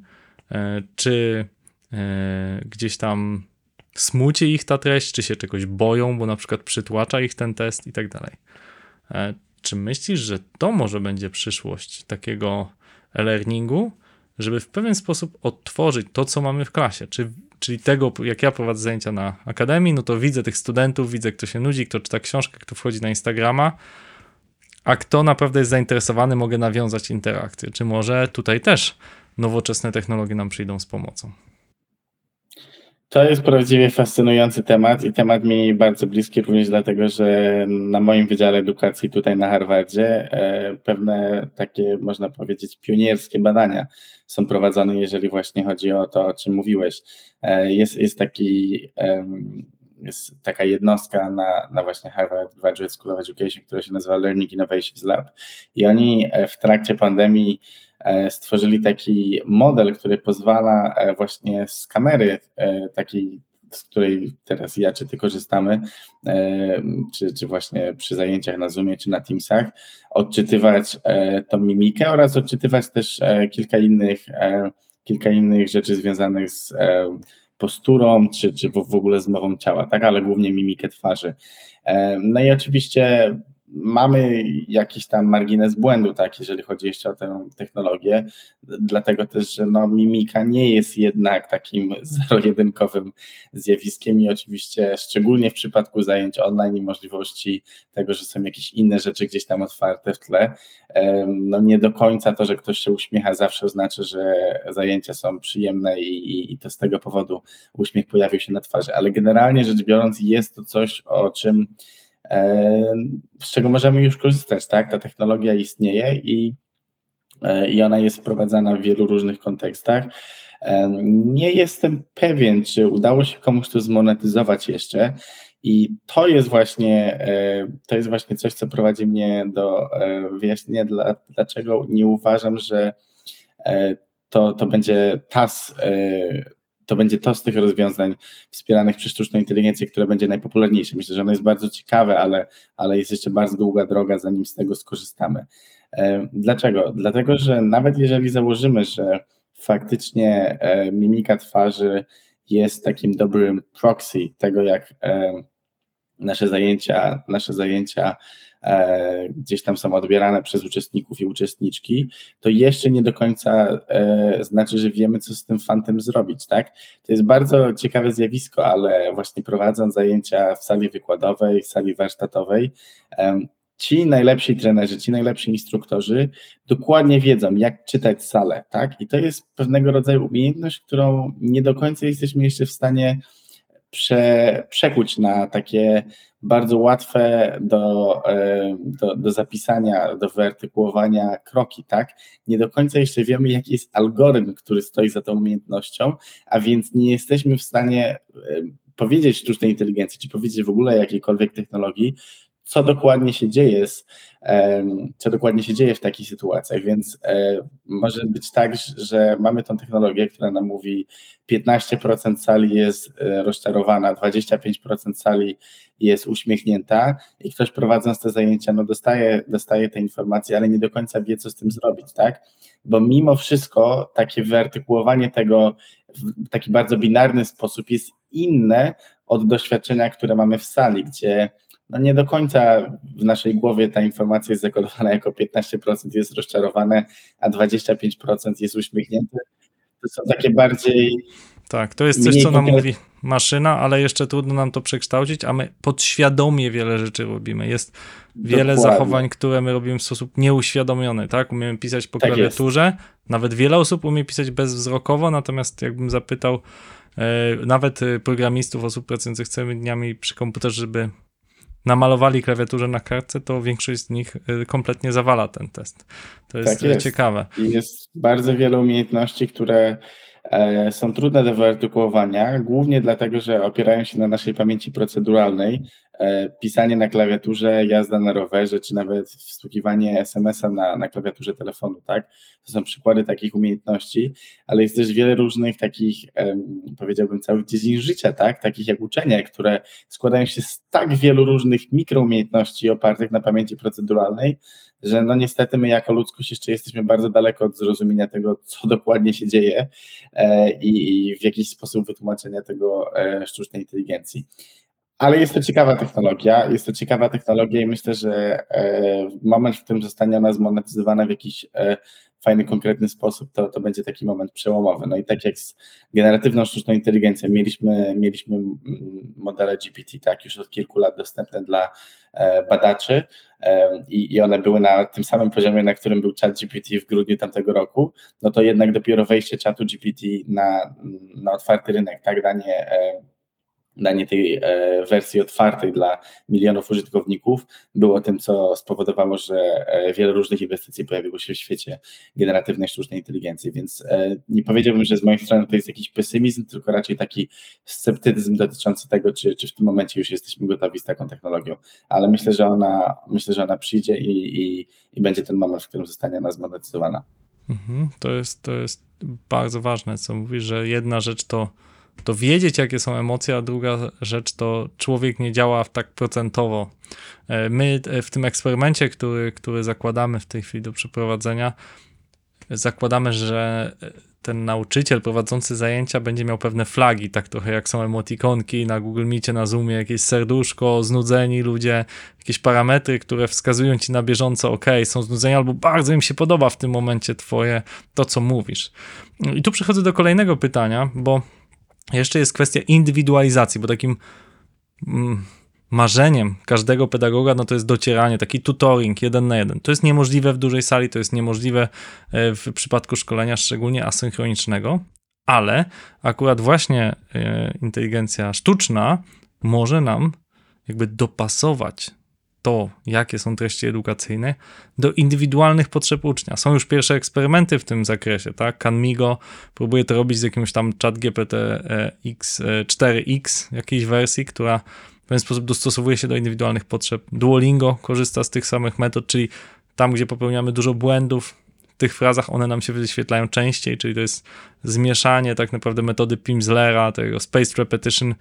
czy gdzieś tam smuci ich ta treść, czy się czegoś boją, bo na przykład przytłacza ich ten test i tak dalej. Czy myślisz, że to może będzie przyszłość takiego e-learningu, żeby w pewien sposób odtworzyć to, co mamy w klasie? Czy, czyli tego, jak ja prowadzę zajęcia na akademii, no to widzę tych studentów, widzę, kto się nudzi, kto czyta książkę, kto wchodzi na Instagrama, a kto naprawdę jest zainteresowany, mogę nawiązać interakcję. Czy może tutaj też nowoczesne technologie nam przyjdą z pomocą? To jest prawdziwie fascynujący temat i temat mi bardzo bliski również dlatego, że na moim Wydziale Edukacji tutaj na Harvardzie pewne takie, można powiedzieć, pionierskie badania są prowadzone, jeżeli właśnie chodzi o to, o czym mówiłeś. Jest, jest, taki, jest taka jednostka na, na właśnie Harvard Graduate School of Education, która się nazywa Learning Innovations Lab, i oni w trakcie pandemii stworzyli taki model, który pozwala właśnie z kamery takiej, z której teraz ja czy ty korzystamy, czy, czy właśnie przy zajęciach na Zoomie czy na Teamsach, odczytywać tą mimikę oraz odczytywać też kilka innych, kilka innych rzeczy związanych z posturą, czy, czy w ogóle z mową ciała, tak, ale głównie mimikę twarzy. No i oczywiście mamy jakiś tam margines błędu, tak, jeżeli chodzi jeszcze o tę technologię, dlatego też, że no, mimika nie jest jednak takim zero-jedynkowym zjawiskiem i oczywiście szczególnie w przypadku zajęć online i możliwości tego, że są jakieś inne rzeczy gdzieś tam otwarte w tle, no nie do końca to, że ktoś się uśmiecha, zawsze oznacza, że zajęcia są przyjemne i, i, i to z tego powodu uśmiech pojawił się na twarzy, ale generalnie rzecz biorąc jest to coś, o czym z czego możemy już korzystać, tak? Ta technologia istnieje i, i ona jest wprowadzana w wielu różnych kontekstach. Nie jestem pewien, czy udało się komuś to zmonetyzować jeszcze, i to jest właśnie, to jest właśnie coś, co prowadzi mnie do wyjaśnienia, dlaczego nie uważam, że to, to będzie tas. To będzie to z tych rozwiązań wspieranych przez sztuczną inteligencję, które będzie najpopularniejsze. Myślę, że ono jest bardzo ciekawe, ale, ale jest jeszcze bardzo długa droga, zanim z tego skorzystamy. Dlaczego? Dlatego, że nawet jeżeli założymy, że faktycznie mimika twarzy jest takim dobrym proxy tego, jak nasze zajęcia, nasze zajęcia gdzieś tam są odbierane przez uczestników i uczestniczki, to jeszcze nie do końca znaczy, że wiemy, co z tym fantem zrobić, tak? To jest bardzo ciekawe zjawisko, ale właśnie prowadząc zajęcia w sali wykładowej, w sali warsztatowej, ci najlepsi trenerzy, ci najlepsi instruktorzy dokładnie wiedzą, jak czytać salę, tak? I to jest pewnego rodzaju umiejętność, którą nie do końca jesteśmy jeszcze w stanie prze, przekuć na takie bardzo łatwe do, do, do zapisania, do wyartykułowania kroki, tak? Nie do końca jeszcze wiemy, jaki jest algorytm, który stoi za tą umiejętnością, a więc nie jesteśmy w stanie powiedzieć sztucznej inteligencji, czy powiedzieć w ogóle jakiejkolwiek technologii, co dokładnie się dzieje z, co dokładnie się dzieje w takich sytuacjach, więc może być tak, że mamy tą technologię, która nam mówi piętnaście procent sali jest rozczarowana, dwadzieścia pięć procent sali jest uśmiechnięta i ktoś prowadząc te zajęcia no dostaje, dostaje te informacje, ale nie do końca wie, co z tym zrobić, tak? Bo mimo wszystko takie wyartykułowanie tego w taki bardzo binarny sposób jest inne od doświadczenia, które mamy w sali, gdzie no nie do końca w naszej głowie ta informacja jest zakodowana jako piętnaście procent jest rozczarowane, a dwadzieścia pięć procent jest uśmiechnięte. To są takie bardziej... Tak, to jest coś, co nam mówi maszyna, ale jeszcze trudno nam to przekształcić, a my podświadomie wiele rzeczy robimy. Jest wiele Dokładnie. zachowań, które my robimy w sposób nieuświadomiony, tak? Umiemy pisać po tak klawiaturze, jest. Nawet wiele osób umie pisać bezwzrokowo, natomiast jakbym zapytał yy, nawet programistów, osób pracujących całymi dniami przy komputerze, żeby namalowali klawiaturę na kartce, to większość z nich kompletnie zawala ten test. To jest, tak jest. ciekawe. Jest bardzo wiele umiejętności, które e, są trudne do wyartykułowania, głównie dlatego, że opierają się na naszej pamięci proceduralnej. E, pisanie na klawiaturze, jazda na rowerze, czy nawet wstukiwanie es em es a na, na klawiaturze telefonu, tak? To są przykłady takich umiejętności, ale jest też wiele różnych takich, e, powiedziałbym, całych dziedzin życia, tak? Takich jak uczenie, które składają się z tak wielu różnych mikroumiejętności opartych na pamięci proceduralnej, że no niestety my jako ludzkość jeszcze jesteśmy bardzo daleko od zrozumienia tego, co dokładnie się dzieje e, i, i w jakiś sposób wytłumaczenia tego e, sztucznej inteligencji. Ale jest to ciekawa technologia, jest to ciekawa technologia i myślę, że moment, w którym zostanie ona zmonetyzowana w jakiś fajny, konkretny sposób, to, to będzie taki moment przełomowy. No i tak jak z generatywną sztuczną inteligencją mieliśmy, mieliśmy modele G P T, tak, już od kilku lat dostępne dla badaczy i, i one były na tym samym poziomie, na którym był ChatGPT w grudniu tamtego roku, no to jednak dopiero wejście czatu G P T na, na otwarty rynek, tak, danie danie tej wersji otwartej dla milionów użytkowników było tym, co spowodowało, że wiele różnych inwestycji pojawiło się w świecie generatywnej sztucznej inteligencji, więc nie powiedziałbym, że z mojej strony to jest jakiś pesymizm, tylko raczej taki sceptycyzm dotyczący tego, czy, czy w tym momencie już jesteśmy gotowi z taką technologią, ale myślę, że ona, myślę, że ona przyjdzie i, i, i będzie ten moment, w którym zostanie ona zmonetyzowana. Mhm, to jest, to jest bardzo ważne, co mówisz, że jedna rzecz to to wiedzieć, jakie są emocje, a druga rzecz to człowiek nie działa tak procentowo. My w tym eksperymencie, który, który zakładamy w tej chwili do przeprowadzenia, zakładamy, że ten nauczyciel prowadzący zajęcia będzie miał pewne flagi, tak trochę jak są emotikonki na Google Meetie, na Zoomie, jakieś serduszko, znudzeni ludzie, jakieś parametry, które wskazują ci na bieżąco, ok, są znudzeni albo bardzo im się podoba w tym momencie twoje, to co mówisz. I tu przechodzę do kolejnego pytania, bo jeszcze jest kwestia indywidualizacji, bo takim marzeniem każdego pedagoga no to jest docieranie, taki tutoring jeden na jeden. To jest niemożliwe w dużej sali, to jest niemożliwe w przypadku szkolenia, szczególnie asynchronicznego, ale akurat właśnie inteligencja sztuczna może nam jakby dopasować to, jakie są treści edukacyjne, do indywidualnych potrzeb ucznia. Są już pierwsze eksperymenty w tym zakresie, tak? Canmigo próbuje to robić z jakimś tam ChatGPT cztery X, jakiejś wersji, która w pewien sposób dostosowuje się do indywidualnych potrzeb. Duolingo korzysta z tych samych metod, czyli tam, gdzie popełniamy dużo błędów, w tych frazach one nam się wyświetlają częściej, czyli to jest zmieszanie tak naprawdę metody Pimslera, tego spaced repetition,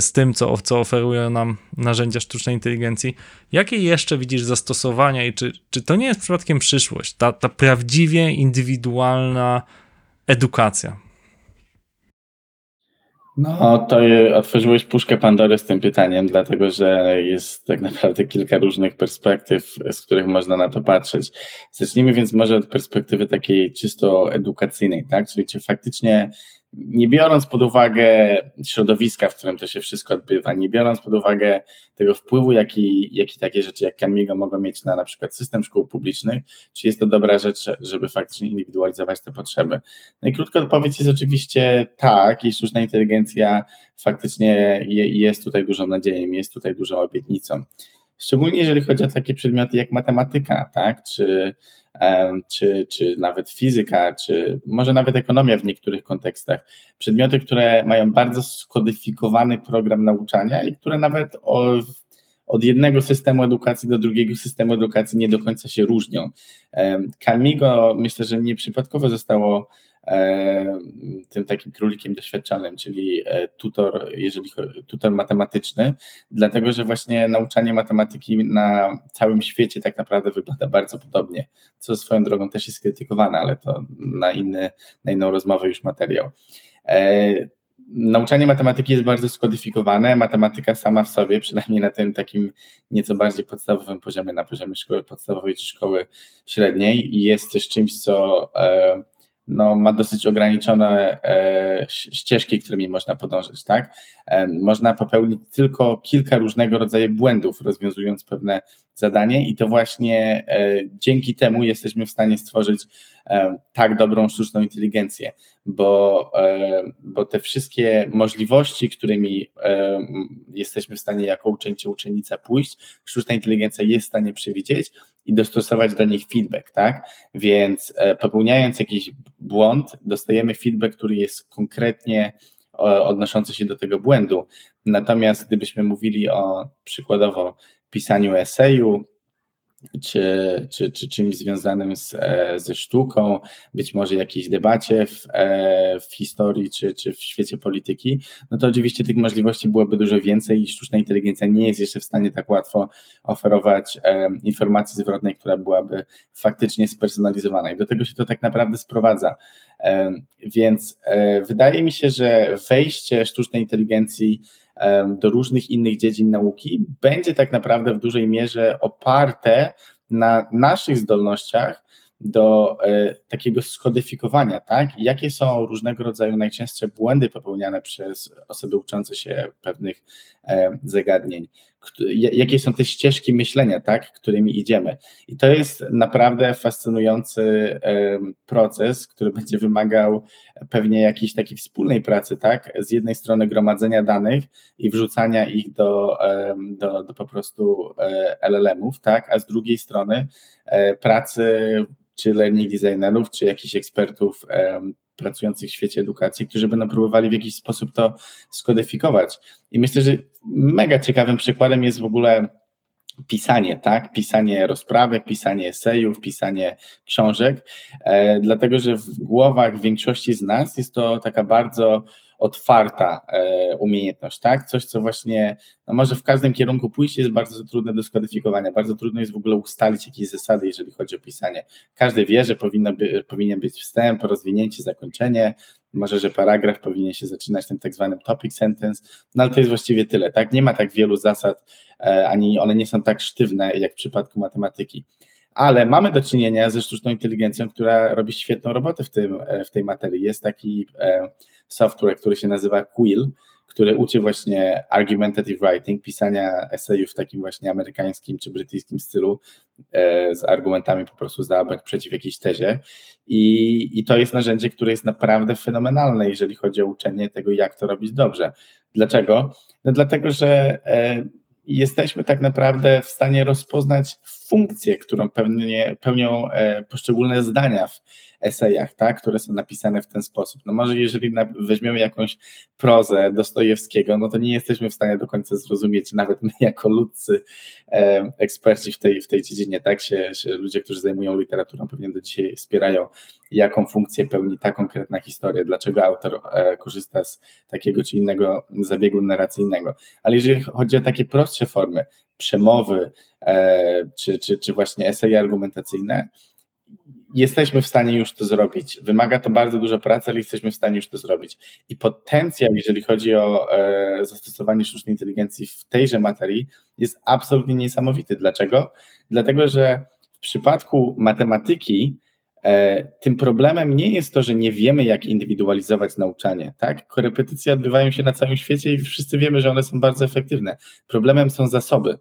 z tym, co, co oferują nam narzędzia sztucznej inteligencji. Jakie jeszcze widzisz zastosowania i czy, czy to nie jest przypadkiem przyszłość, ta, ta prawdziwie indywidualna edukacja? No, to otworzyłeś puszkę Pandory z tym pytaniem, dlatego że jest tak naprawdę kilka różnych perspektyw, z których można na to patrzeć. Zacznijmy więc może od perspektywy takiej czysto edukacyjnej, tak? Czyli czy faktycznie nie biorąc pod uwagę środowiska, w którym to się wszystko odbywa, nie biorąc pod uwagę tego wpływu, jaki, jaki takie rzeczy jak Canmigo mogą mieć na na przykład system szkół publicznych, czy jest to dobra rzecz, żeby faktycznie indywidualizować te potrzeby. No i krótka odpowiedź jest oczywiście tak, i sztuczna inteligencja faktycznie je, jest tutaj dużą nadzieją, jest tutaj dużą obietnicą. Szczególnie jeżeli chodzi o takie przedmioty jak matematyka, tak, czy, czy, czy nawet fizyka, czy może nawet ekonomia w niektórych kontekstach. Przedmioty, które mają bardzo skodyfikowany program nauczania i które nawet o, od jednego systemu edukacji do drugiego systemu edukacji nie do końca się różnią. Canmigo myślę, że nieprzypadkowo zostało tym takim królikiem doświadczalnym, czyli tutor, jeżeli tutor matematyczny, dlatego że właśnie nauczanie matematyki na całym świecie tak naprawdę wygląda bardzo podobnie, co swoją drogą też jest krytykowane, ale to na, inny, na inną rozmowę już materiał. Nauczanie matematyki jest bardzo skodyfikowane, matematyka sama w sobie, przynajmniej na tym takim nieco bardziej podstawowym poziomie, na poziomie szkoły podstawowej czy szkoły średniej, jest też czymś, co no, ma dosyć ograniczone e, ścieżki, którymi można podążyć, tak? E, można popełnić tylko kilka różnego rodzaju błędów, rozwiązując pewne zadanie i to właśnie e, dzięki temu jesteśmy w stanie stworzyć e, tak dobrą sztuczną inteligencję, bo, e, bo te wszystkie możliwości, którymi e, jesteśmy w stanie jako uczeń czy uczennica pójść, sztuczna inteligencja jest w stanie przewidzieć i dostosować do nich feedback, tak? Więc e, popełniając jakiś błąd, dostajemy feedback, który jest konkretnie e, odnoszący się do tego błędu. Natomiast gdybyśmy mówili o przykładowo pisaniu eseju, czy, czy, czy czymś związanym z, ze sztuką, być może jakiejś debacie w, w historii czy, czy w świecie polityki, no to oczywiście tych możliwości byłoby dużo więcej i sztuczna inteligencja nie jest jeszcze w stanie tak łatwo oferować e, informacji zwrotnej, która byłaby faktycznie spersonalizowana i do tego się to tak naprawdę sprowadza. E, więc e, wydaje mi się, że wejście sztucznej inteligencji do różnych innych dziedzin nauki będzie tak naprawdę w dużej mierze oparte na naszych zdolnościach do e, takiego skodyfikowania, tak? Jakie są różnego rodzaju najczęstsze błędy popełniane przez osoby uczące się pewnych e, zagadnień? Kto, jakie są te ścieżki myślenia, tak? Którymi idziemy? I to jest naprawdę fascynujący e, proces, który będzie wymagał pewnie jakiejś takiej wspólnej pracy, tak? Z jednej strony gromadzenia danych i wrzucania ich do, e, do, do po prostu e, L L M-ów, tak? A z drugiej strony e, pracy czy learning designerów, czy jakichś ekspertów um, pracujących w świecie edukacji, którzy będą próbowali w jakiś sposób to skodyfikować. I myślę, że mega ciekawym przykładem jest w ogóle pisanie, tak? Pisanie rozprawek, pisanie esejów, pisanie książek, e, dlatego że w głowach większości z nas jest to taka bardzo otwarta e, umiejętność, tak? Coś, co właśnie no może w każdym kierunku pójść, jest bardzo trudne do skodyfikowania, bardzo trudno jest w ogóle ustalić jakieś zasady, jeżeli chodzi o pisanie. Każdy wie, że powinno by, powinien być wstęp, rozwinięcie, zakończenie, może, że paragraf powinien się zaczynać tym tak zwanym topic sentence, no ale to jest właściwie tyle, tak? Nie ma tak wielu zasad, e, ani one nie są tak sztywne, jak w przypadku matematyki. Ale mamy do czynienia ze sztuczną inteligencją, która robi świetną robotę w, tym, w tej materii. Jest taki e, software, który się nazywa Quill, który uczy właśnie argumentative writing, pisania esejów w takim właśnie amerykańskim czy brytyjskim stylu e, z argumentami po prostu za bądź przeciw jakiejś tezie. I, I to jest narzędzie, które jest naprawdę fenomenalne, jeżeli chodzi o uczenie tego, jak to robić dobrze. Dlaczego? No dlatego, że e, jesteśmy tak naprawdę w stanie rozpoznać funkcję, którą pełnię, pełnią e, poszczególne zdania w esejach, tak, które są napisane w ten sposób. No może jeżeli na, weźmiemy jakąś prozę Dostojewskiego, no to nie jesteśmy w stanie do końca zrozumieć, nawet my jako ludcy, e, eksperci w tej, w tej dziedzinie, tak, się, się ludzie, którzy zajmują literaturą, pewnie do dzisiaj wspierają, jaką funkcję pełni ta konkretna historia, dlaczego autor e, korzysta z takiego czy innego zabiegu narracyjnego. Ale jeżeli chodzi o takie prostsze formy, przemowy, e, czy, czy, czy właśnie eseje argumentacyjne, jesteśmy w stanie już to zrobić. Wymaga to bardzo dużo pracy, ale jesteśmy w stanie już to zrobić. I potencjał, jeżeli chodzi o e, zastosowanie sztucznej inteligencji w tejże materii, jest absolutnie niesamowity. Dlaczego? Dlatego, że w przypadku matematyki Tym problemem nie jest to, że nie wiemy, jak indywidualizować nauczanie. Tak? Korepetycje odbywają się na całym świecie i wszyscy wiemy, że one są bardzo efektywne. Problemem są zasoby.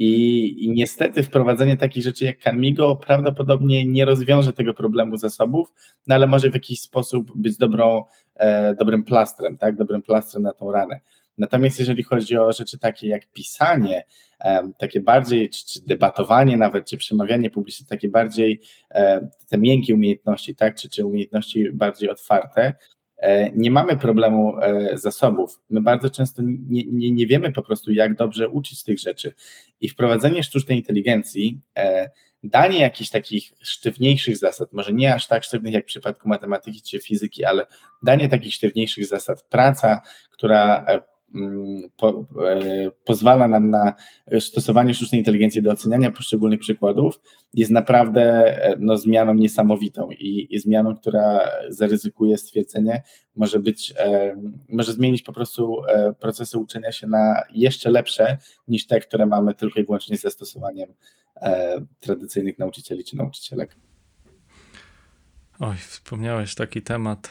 I, i niestety wprowadzenie takich rzeczy jak Canmigo prawdopodobnie nie rozwiąże tego problemu zasobów, no ale może w jakiś sposób być dobrą, e, dobrym plastrem, tak? Dobrym plastrem na tą ranę. Natomiast jeżeli chodzi o rzeczy takie jak pisanie, e, takie bardziej, czy, czy debatowanie nawet, czy przemawianie publiczne, takie bardziej e, te miękkie umiejętności, tak? czy, czy umiejętności bardziej otwarte, nie mamy problemu zasobów. My bardzo często nie, nie, nie wiemy po prostu, jak dobrze uczyć tych rzeczy. I wprowadzenie sztucznej inteligencji, danie jakichś takich sztywniejszych zasad, może nie aż tak sztywnych jak w przypadku matematyki czy fizyki, ale danie takich sztywniejszych zasad, praca, która po, pozwala nam na stosowanie sztucznej inteligencji do oceniania poszczególnych przykładów, jest naprawdę no, zmianą niesamowitą i, i zmianą, która zaryzykuje stwierdzenie, może być, e, może zmienić po prostu e, procesy uczenia się na jeszcze lepsze niż te, które mamy tylko i wyłącznie z zastosowaniem e, tradycyjnych nauczycieli czy nauczycielek. Oj, wspomniałeś taki temat,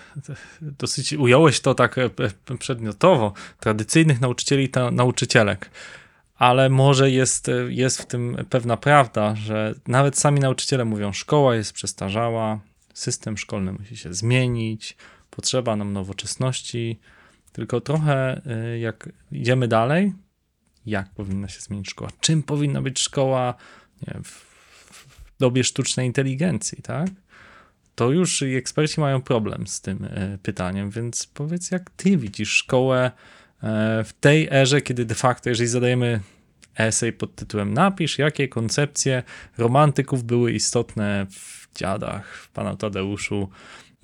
dosyć ująłeś to tak przedmiotowo, tradycyjnych nauczycieli i nauczycielek, ale może jest, jest w tym pewna prawda, że nawet sami nauczyciele mówią, szkoła jest przestarzała, system szkolny musi się zmienić, potrzeba nam nowoczesności, tylko trochę jak idziemy dalej, jak powinna się zmienić szkoła, czym powinna być szkoła, nie wiem, w dobie sztucznej inteligencji, tak? To już eksperci mają problem z tym pytaniem, więc powiedz, jak ty widzisz szkołę w tej erze, kiedy de facto, jeżeli zadajemy esej pod tytułem napisz, jakie koncepcje romantyków były istotne w dziadach, w Panu Tadeuszu,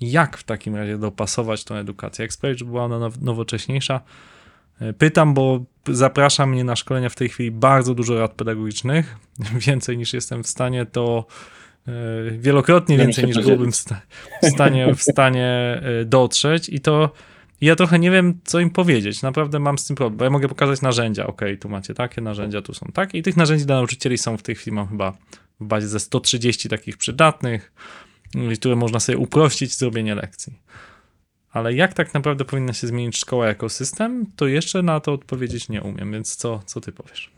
jak w takim razie dopasować tą edukację eksperci, żeby była ona nowocześniejsza? Pytam, bo zaprasza mnie na szkolenia w tej chwili bardzo dużo rad pedagogicznych, więcej niż jestem w stanie, to wielokrotnie więcej niż byłbym w, sta- w, stanie, w stanie dotrzeć i to ja trochę nie wiem, co im powiedzieć, naprawdę mam z tym problem, bo ja mogę pokazać narzędzia, okej, okay, tu macie takie narzędzia, tu są takie i tych narzędzi dla nauczycieli są w tej chwili, mam chyba w bazie ze sto trzydzieści takich przydatnych, które można sobie uprościć zrobienie lekcji. Ale jak tak naprawdę powinna się zmienić szkoła jako system, to jeszcze na to odpowiedzieć nie umiem, więc co, co ty powiesz?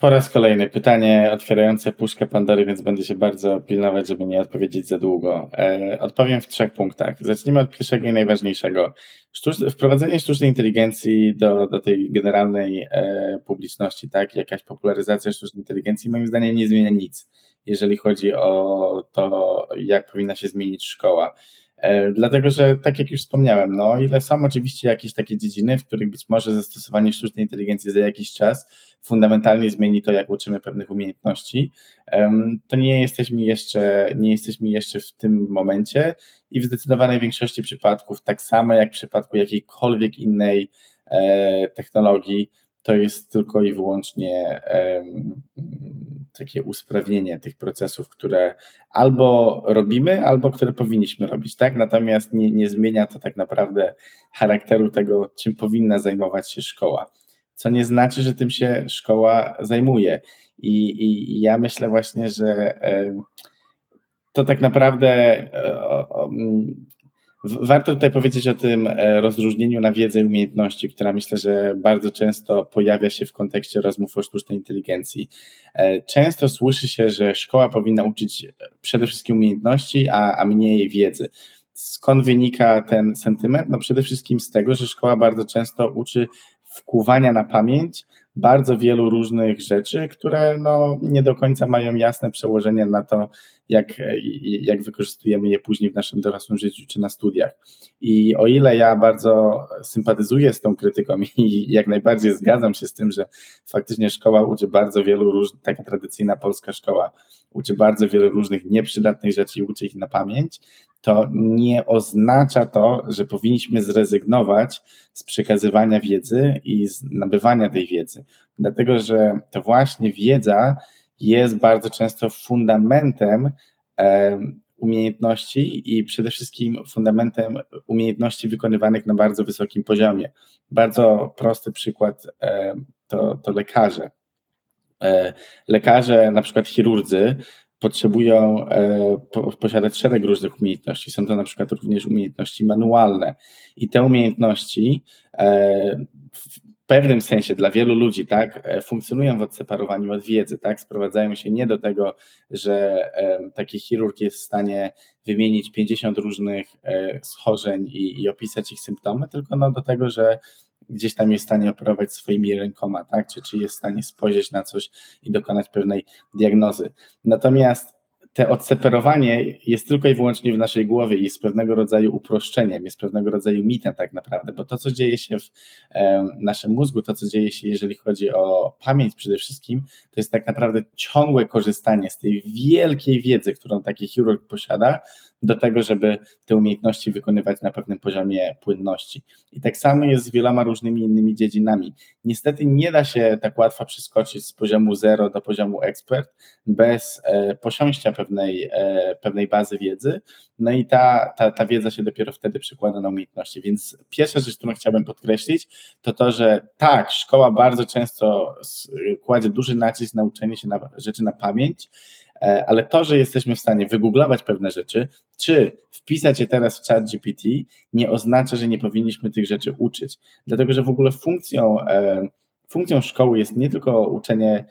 Po raz kolejny pytanie otwierające puszkę Pandory, więc będę się bardzo pilnować, żeby nie odpowiedzieć za długo. E, odpowiem w trzech punktach. Zacznijmy od pierwszego i najważniejszego. Sztucz, wprowadzenie sztucznej inteligencji do, do tej generalnej e, publiczności, tak, jakaś popularyzacja sztucznej inteligencji moim zdaniem nie zmienia nic, jeżeli chodzi o to, jak powinna się zmienić szkoła. Dlatego, że tak jak już wspomniałem, no ile są oczywiście jakieś takie dziedziny, w których być może zastosowanie sztucznej inteligencji za jakiś czas fundamentalnie zmieni to, jak uczymy pewnych umiejętności, to nie jesteśmy jeszcze, nie jesteśmy jeszcze w tym momencie i w zdecydowanej większości przypadków, tak samo jak w przypadku jakiejkolwiek innej technologii, to jest tylko i wyłącznie takie usprawnienie tych procesów, które albo robimy, albo które powinniśmy robić, tak? Natomiast nie, nie zmienia to tak naprawdę charakteru tego, czym powinna zajmować się szkoła, co nie znaczy, że tym się szkoła zajmuje. I, i, i ja myślę właśnie, że to tak naprawdę warto tutaj powiedzieć o tym rozróżnieniu na wiedzę i umiejętności, która myślę, że bardzo często pojawia się w kontekście rozmów o sztucznej inteligencji. Często słyszy się, że szkoła powinna uczyć przede wszystkim umiejętności, a, a mniej wiedzy. Skąd wynika ten sentyment? No przede wszystkim z tego, że szkoła bardzo często uczy wkuwania na pamięć bardzo wielu różnych rzeczy, które no, nie do końca mają jasne przełożenie na to, jak, jak wykorzystujemy je później w naszym dorosłym życiu czy na studiach. I o ile ja bardzo sympatyzuję z tą krytyką i jak najbardziej zgadzam się z tym, że faktycznie szkoła uczy bardzo wielu różnych, taka tradycyjna polska szkoła uczy bardzo wielu różnych nieprzydatnych rzeczy i uczy ich na pamięć, to nie oznacza to, że powinniśmy zrezygnować z przekazywania wiedzy i z nabywania tej wiedzy, dlatego że to właśnie wiedza jest bardzo często fundamentem e, umiejętności i przede wszystkim fundamentem umiejętności wykonywanych na bardzo wysokim poziomie. Bardzo prosty przykład e, to, to lekarze. E, lekarze, na przykład chirurdzy, potrzebują posiadać szereg różnych umiejętności. Są to na przykład również umiejętności manualne i te umiejętności w pewnym sensie dla wielu ludzi tak, funkcjonują w odseparowaniu od wiedzy, tak, sprowadzają się nie do tego, że taki chirurg jest w stanie wymienić pięćdziesiąt różnych schorzeń i, i opisać ich symptomy, tylko no do tego, że gdzieś tam jest w stanie operować swoimi rękoma, tak? czy, czy jest w stanie spojrzeć na coś i dokonać pewnej diagnozy. Natomiast te odseparowanie jest tylko i wyłącznie w naszej głowie i jest pewnego rodzaju uproszczeniem, jest pewnego rodzaju mitem tak naprawdę, bo to, co dzieje się w e, naszym mózgu, to, co dzieje się, jeżeli chodzi o pamięć przede wszystkim, to jest tak naprawdę ciągłe korzystanie z tej wielkiej wiedzy, którą taki chirurg posiada, do tego, żeby te umiejętności wykonywać na pewnym poziomie płynności. I tak samo jest z wieloma różnymi innymi dziedzinami. Niestety nie da się tak łatwo przeskoczyć z poziomu zero do poziomu ekspert bez e, posiąścia pewnej, e, pewnej bazy wiedzy, no i ta, ta, ta wiedza się dopiero wtedy przekłada na umiejętności. Więc pierwsza rzecz, którą chciałbym podkreślić, to to, że tak, szkoła bardzo często kładzie duży nacisk na uczenie się na, rzeczy na pamięć, ale to, że jesteśmy w stanie wygooglować pewne rzeczy, czy wpisać je teraz w ChatGPT, nie oznacza, że nie powinniśmy tych rzeczy uczyć. Dlatego, że w ogóle funkcją, funkcją szkoły jest nie tylko uczenie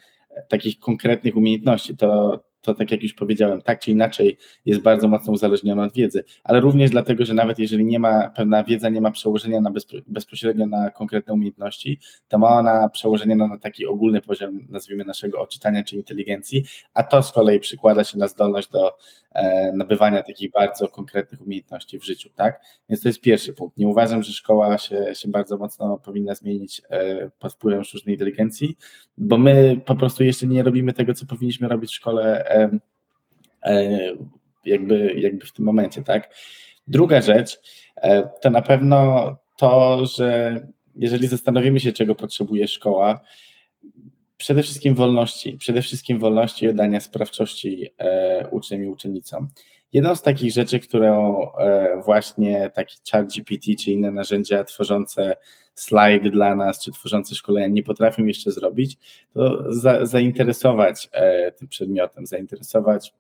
takich konkretnych umiejętności, to, to tak jak już powiedziałem, tak czy inaczej jest bardzo mocno uzależnione od wiedzy, ale również dlatego, że nawet jeżeli nie ma pewna wiedza, nie ma przełożenia na bezpo, bezpośrednio na konkretne umiejętności, to ma ona przełożenie na, na taki ogólny poziom, nazwijmy, naszego odczytania czy inteligencji, a to z kolei przykłada się na zdolność do e, nabywania takich bardzo konkretnych umiejętności w życiu, tak? Więc to jest pierwszy punkt. Nie uważam, że szkoła się, się bardzo mocno powinna zmienić e, pod wpływem sztucznej inteligencji, bo my po prostu jeszcze nie robimy tego, co powinniśmy robić w szkole Jakby, jakby w tym momencie, tak? Druga rzecz to na pewno to, że jeżeli zastanowimy się, czego potrzebuje szkoła, przede wszystkim wolności, przede wszystkim wolności i oddania sprawczości uczniom i uczennicom. Jedną z takich rzeczy, którą właśnie taki ChatGPT czy inne narzędzia tworzące slajd dla nas, czy tworzące szkolenia nie potrafią jeszcze zrobić, to za, zainteresować e, tym przedmiotem, zainteresować,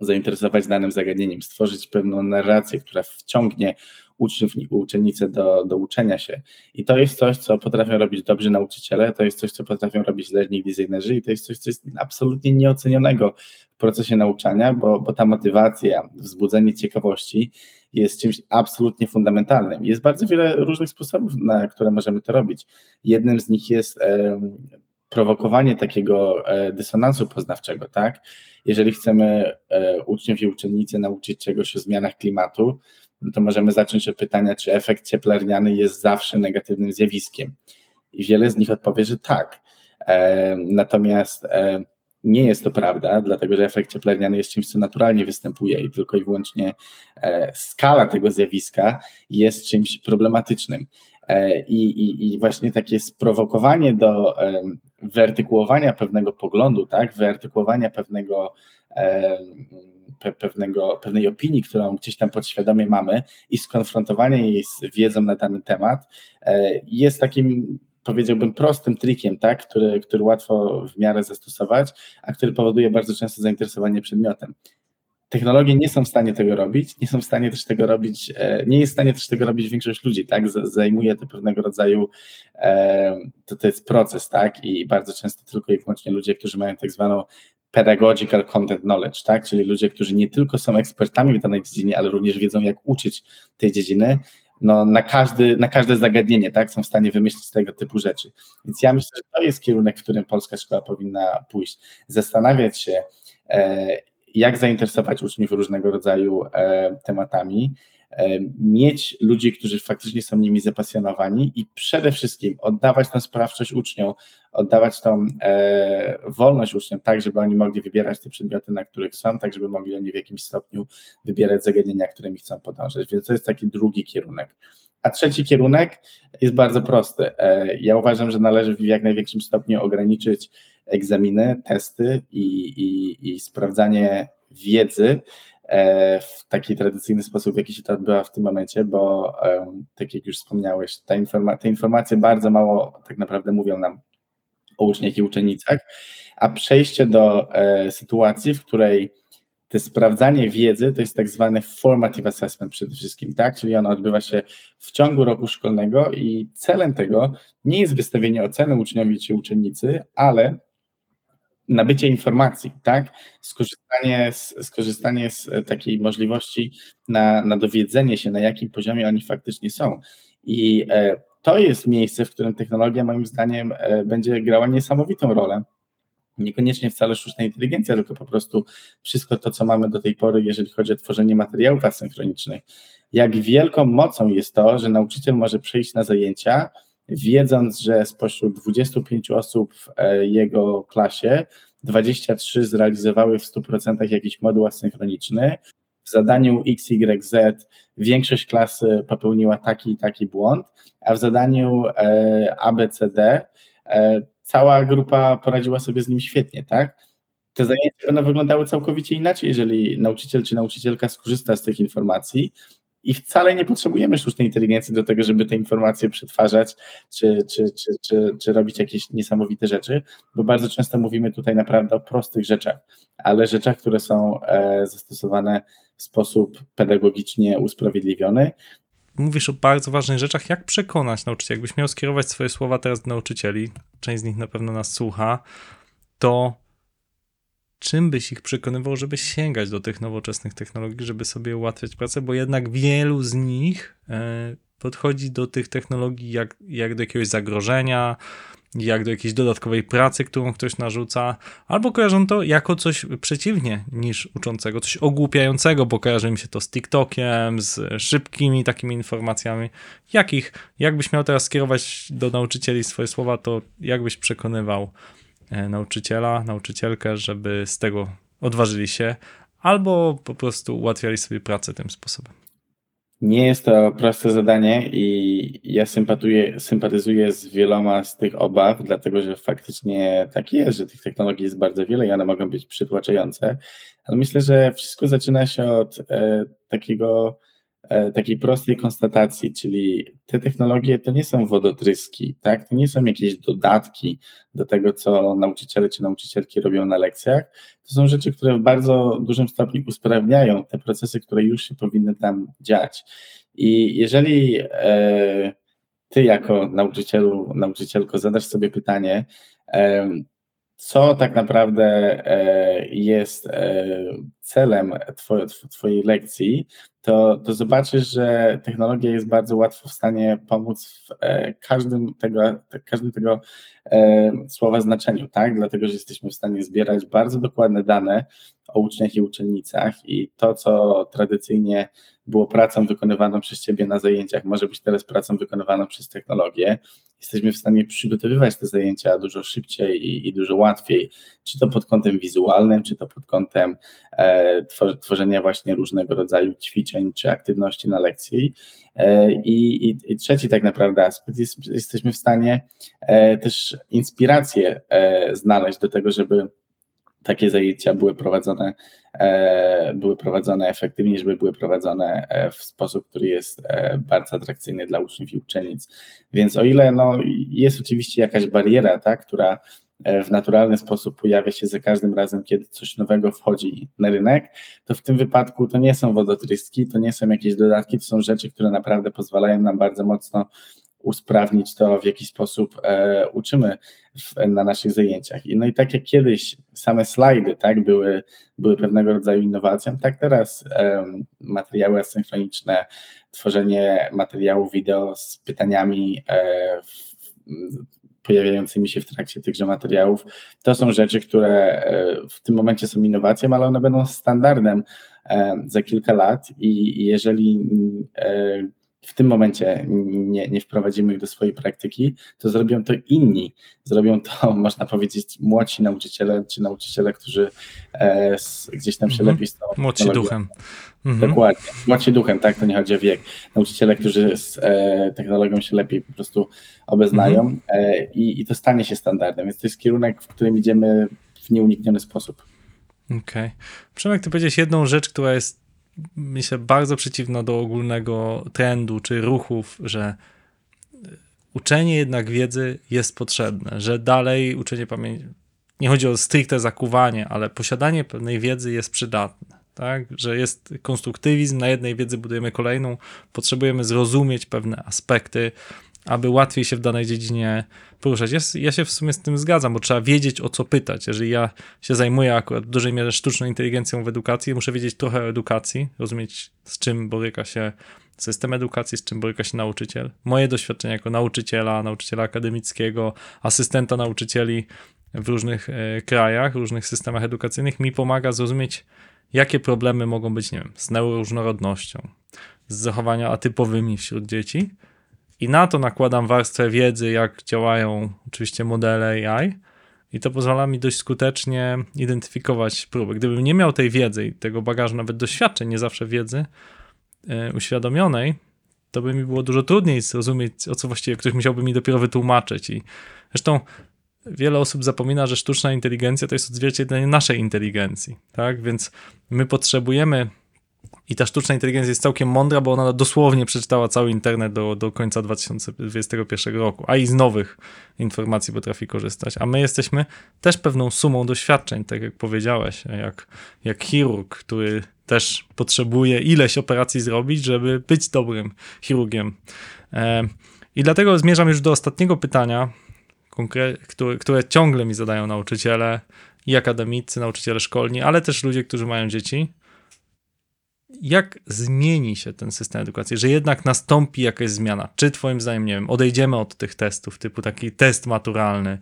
zainteresować danym zagadnieniem, stworzyć pewną narrację, która wciągnie uczniów i uczennice do, do uczenia się. I to jest coś, co potrafią robić dobrzy nauczyciele, to jest coś, co potrafią robić learning designerzy i to jest coś, co jest absolutnie nieocenionego w procesie nauczania, bo, bo ta motywacja, wzbudzenie ciekawości jest czymś absolutnie fundamentalnym. Jest bardzo wiele różnych sposobów, na które możemy to robić. Jednym z nich jest e, prowokowanie takiego e, dysonansu poznawczego, tak? Jeżeli chcemy e, uczniów i uczennice nauczyć czegoś o zmianach klimatu, no to możemy zacząć od pytania, czy efekt cieplarniany jest zawsze negatywnym zjawiskiem. I wiele z nich odpowie, że tak. E, natomiast e, nie jest to prawda, dlatego że efekt cieplarniany jest czymś, co naturalnie występuje i tylko i wyłącznie e, skala tego zjawiska jest czymś problematycznym. E, i, I właśnie takie sprowokowanie do e, wyartykułowania pewnego poglądu, tak, wyartykułowania pewnego, e, pe, pewnego, pewnej opinii, którą gdzieś tam podświadomie mamy i skonfrontowanie jej z wiedzą na dany temat e, jest takim, powiedziałbym, prostym trikiem, tak, który, który łatwo w miarę zastosować, a który powoduje bardzo często zainteresowanie przedmiotem. Technologie nie są w stanie tego robić, nie są w stanie też tego robić, nie jest w stanie też tego robić większość ludzi, tak? Zajmuje to pewnego rodzaju, to, to jest proces, tak? I bardzo często tylko i wyłącznie ludzie, którzy mają tak zwaną pedagogical content knowledge, tak? Czyli ludzie, którzy nie tylko są ekspertami w danej dziedzinie, ale również wiedzą, jak uczyć tej dziedziny, no na, każdy, na każde zagadnienie, tak, są w stanie wymyślić tego typu rzeczy. Więc ja myślę, że to jest kierunek, w którym polska szkoła powinna pójść. Zastanawiać się, e, jak zainteresować uczniów różnego rodzaju e, tematami, e, mieć ludzi, którzy faktycznie są nimi zapasjonowani i przede wszystkim oddawać tą sprawczość uczniom, oddawać tą e, wolność uczniom, tak, żeby oni mogli wybierać te przedmioty, na których są, tak, żeby mogli oni w jakimś stopniu wybierać zagadnienia, którymi chcą podążać. Więc to jest taki drugi kierunek. A trzeci kierunek jest bardzo prosty. E, ja uważam, że należy w jak największym stopniu ograniczyć egzaminy, testy i, i, i sprawdzanie wiedzy e, w taki tradycyjny sposób, w jaki się to odbywa w tym momencie, bo e, tak jak już wspomniałeś, ta informa- te informacje bardzo mało tak naprawdę mówią nam o uczniach i uczennicach, a przejście do e, sytuacji, w której to sprawdzanie wiedzy to jest tak zwany formative assessment przede wszystkim, tak? Czyli ono odbywa się w ciągu roku szkolnego i celem tego nie jest wystawienie oceny uczniowi czy uczennicy, ale nabycie informacji, tak? Skorzystanie z, skorzystanie z takiej możliwości na, na dowiedzenie się, na jakim poziomie oni faktycznie są. I e, to jest miejsce, w którym technologia moim zdaniem e, będzie grała niesamowitą rolę. Niekoniecznie wcale sztuczna inteligencja, tylko po prostu wszystko to, co mamy do tej pory, jeżeli chodzi o tworzenie materiałów asynchronicznych. Jak wielką mocą jest to, że nauczyciel może przyjść na zajęcia, wiedząc, że spośród dwudziestu pięciu osób w jego klasie dwadzieścia trzy zrealizowały w stu procentach jakiś moduł asynchroniczny. W zadaniu X Y Z większość klasy popełniła taki i taki błąd, a w zadaniu A B C D cała grupa poradziła sobie z nim świetnie, tak? Te zajęcia będą wyglądały całkowicie inaczej, jeżeli nauczyciel czy nauczycielka skorzysta z tych informacji i wcale nie potrzebujemy sztucznej inteligencji do tego, żeby te informacje przetwarzać czy, czy, czy, czy, czy robić jakieś niesamowite rzeczy, bo bardzo często mówimy tutaj naprawdę o prostych rzeczach, ale rzeczach, które są zastosowane w sposób pedagogicznie usprawiedliwiony. Mówisz o bardzo ważnych rzeczach. Jak przekonać nauczycieli? Jakbyś miał skierować swoje słowa teraz do nauczycieli, część z nich na pewno nas słucha, to czym byś ich przekonywał, żeby sięgać do tych nowoczesnych technologii, żeby sobie ułatwiać pracę? Bo jednak wielu z nich podchodzi do tych technologii jak, jak do jakiegoś zagrożenia, jak do jakiejś dodatkowej pracy, którą ktoś narzuca, albo kojarzą to jako coś przeciwnie niż uczącego, coś ogłupiającego, bo kojarzy mi się to z TikTokiem, z szybkimi takimi informacjami. Jakich, jakbyś miał teraz skierować do nauczycieli swoje słowa, to jakbyś przekonywał nauczyciela, nauczycielkę, żeby z tego odważyli się, albo po prostu ułatwiali sobie pracę tym sposobem? Nie jest to proste zadanie i ja sympatuję, sympatyzuję z wieloma z tych obaw, dlatego że faktycznie tak jest, że tych technologii jest bardzo wiele i one mogą być przytłaczające, ale myślę, że wszystko zaczyna się od e, takiego, e, takiej prostej konstatacji, czyli te technologie to nie są wodotryski, tak? To nie są jakieś dodatki do tego, co nauczyciele czy nauczycielki robią na lekcjach, to są rzeczy, które w bardzo dużym stopniu usprawniają te procesy, które już się powinny tam dziać. I jeżeli e, ty jako nauczycielu, nauczycielko zadasz sobie pytanie, e, co tak naprawdę e, jest e, celem two, twojej lekcji, to, to zobaczysz, że technologia jest bardzo łatwo w stanie pomóc w e, każdym tego, te, każdym tego e, słowa znaczeniu, tak? Dlatego, że jesteśmy w stanie zbierać bardzo dokładne dane o uczniach i uczennicach i to, co tradycyjnie było pracą wykonywaną przez ciebie na zajęciach, może być teraz pracą wykonywaną przez technologię. Jesteśmy w stanie przygotowywać te zajęcia dużo szybciej i, i dużo łatwiej, czy to pod kątem wizualnym, czy to pod kątem e, twor- tworzenia właśnie różnego rodzaju ćwiczeń czy aktywności na lekcji. E, i, i, i trzeci tak naprawdę aspekt, jest, jesteśmy w stanie e, też inspirację e, znaleźć do tego, żeby takie zajęcia były prowadzone, e, były prowadzone efektywnie, żeby były prowadzone w sposób, który jest e, bardzo atrakcyjny dla uczniów i uczennic. Więc o ile no, jest oczywiście jakaś bariera, ta, która w naturalny sposób pojawia się za każdym razem, kiedy coś nowego wchodzi na rynek, to w tym wypadku to nie są wodotryski, to nie są jakieś dodatki, to są rzeczy, które naprawdę pozwalają nam bardzo mocno usprawnić to, w jaki sposób e, uczymy w, na naszych zajęciach. I, no i tak jak kiedyś same slajdy tak, były, były pewnego rodzaju innowacją, tak teraz e, materiały asynchroniczne, tworzenie materiału wideo z pytaniami e, w, pojawiającymi się w trakcie tychże materiałów, to są rzeczy, które e, w tym momencie są innowacją, ale one będą standardem e, za kilka lat i, i jeżeli e, w tym momencie nie, nie wprowadzimy ich do swojej praktyki, to zrobią to inni. Zrobią to, można powiedzieć, młodsi nauczyciele, czy nauczyciele, którzy e, z, gdzieś tam się mm-hmm. lepiej staną. Młodsi duchem. Mm-hmm. Dokładnie. Młodsi duchem, tak, to nie chodzi o wiek. Nauczyciele, którzy z e, technologią się lepiej po prostu obeznają mm-hmm. e, i, i to stanie się standardem. Więc to jest kierunek, w którym idziemy w nieunikniony sposób. Okej. Okay. Przemek, ty powiedziałeś jedną rzecz, która jest myślę bardzo przeciwna do ogólnego trendu czy ruchów, że uczenie jednak wiedzy jest potrzebne, że dalej uczenie pamięci, nie chodzi o stricte zakuwanie, ale posiadanie pewnej wiedzy jest przydatne, tak? Że jest konstruktywizm, na jednej wiedzy budujemy kolejną, potrzebujemy zrozumieć pewne aspekty, aby łatwiej się w danej dziedzinie poruszać. Ja, ja się w sumie z tym zgadzam, bo trzeba wiedzieć, o co pytać. Jeżeli ja się zajmuję akurat w dużej mierze sztuczną inteligencją w edukacji, muszę wiedzieć trochę o edukacji, rozumieć, z czym boryka się system edukacji, z czym boryka się nauczyciel. Moje doświadczenia jako nauczyciela, nauczyciela akademickiego, asystenta nauczycieli w różnych y, krajach, różnych systemach edukacyjnych mi pomaga zrozumieć, jakie problemy mogą być, nie wiem, z neuroróżnorodnością, z zachowania atypowymi wśród dzieci. I na to nakładam warstwę wiedzy, jak działają oczywiście modele A I i to pozwala mi dość skutecznie identyfikować próby. Gdybym nie miał tej wiedzy i tego bagażu, nawet doświadczeń, nie zawsze wiedzy yy, uświadomionej, to by mi było dużo trudniej zrozumieć, o co właściwie ktoś musiałby mi dopiero wytłumaczyć. I zresztą wiele osób zapomina, że sztuczna inteligencja to jest odzwierciedlenie naszej inteligencji, tak? Więc my potrzebujemy. I ta sztuczna inteligencja jest całkiem mądra, bo ona dosłownie przeczytała cały internet do, do końca dwa tysiące dwudziestego pierwszego roku, a i z nowych informacji potrafi korzystać. A my jesteśmy też pewną sumą doświadczeń, tak jak powiedziałeś, jak, jak chirurg, który też potrzebuje ileś operacji zrobić, żeby być dobrym chirurgiem. I dlatego zmierzam już do ostatniego pytania, które, które ciągle mi zadają nauczyciele i akademicy, nauczyciele szkolni, ale też ludzie, którzy mają dzieci. Jak zmieni się ten system edukacji, że jednak nastąpi jakaś zmiana? Czy twoim zdaniem, nie wiem, odejdziemy od tych testów, typu taki test maturalny,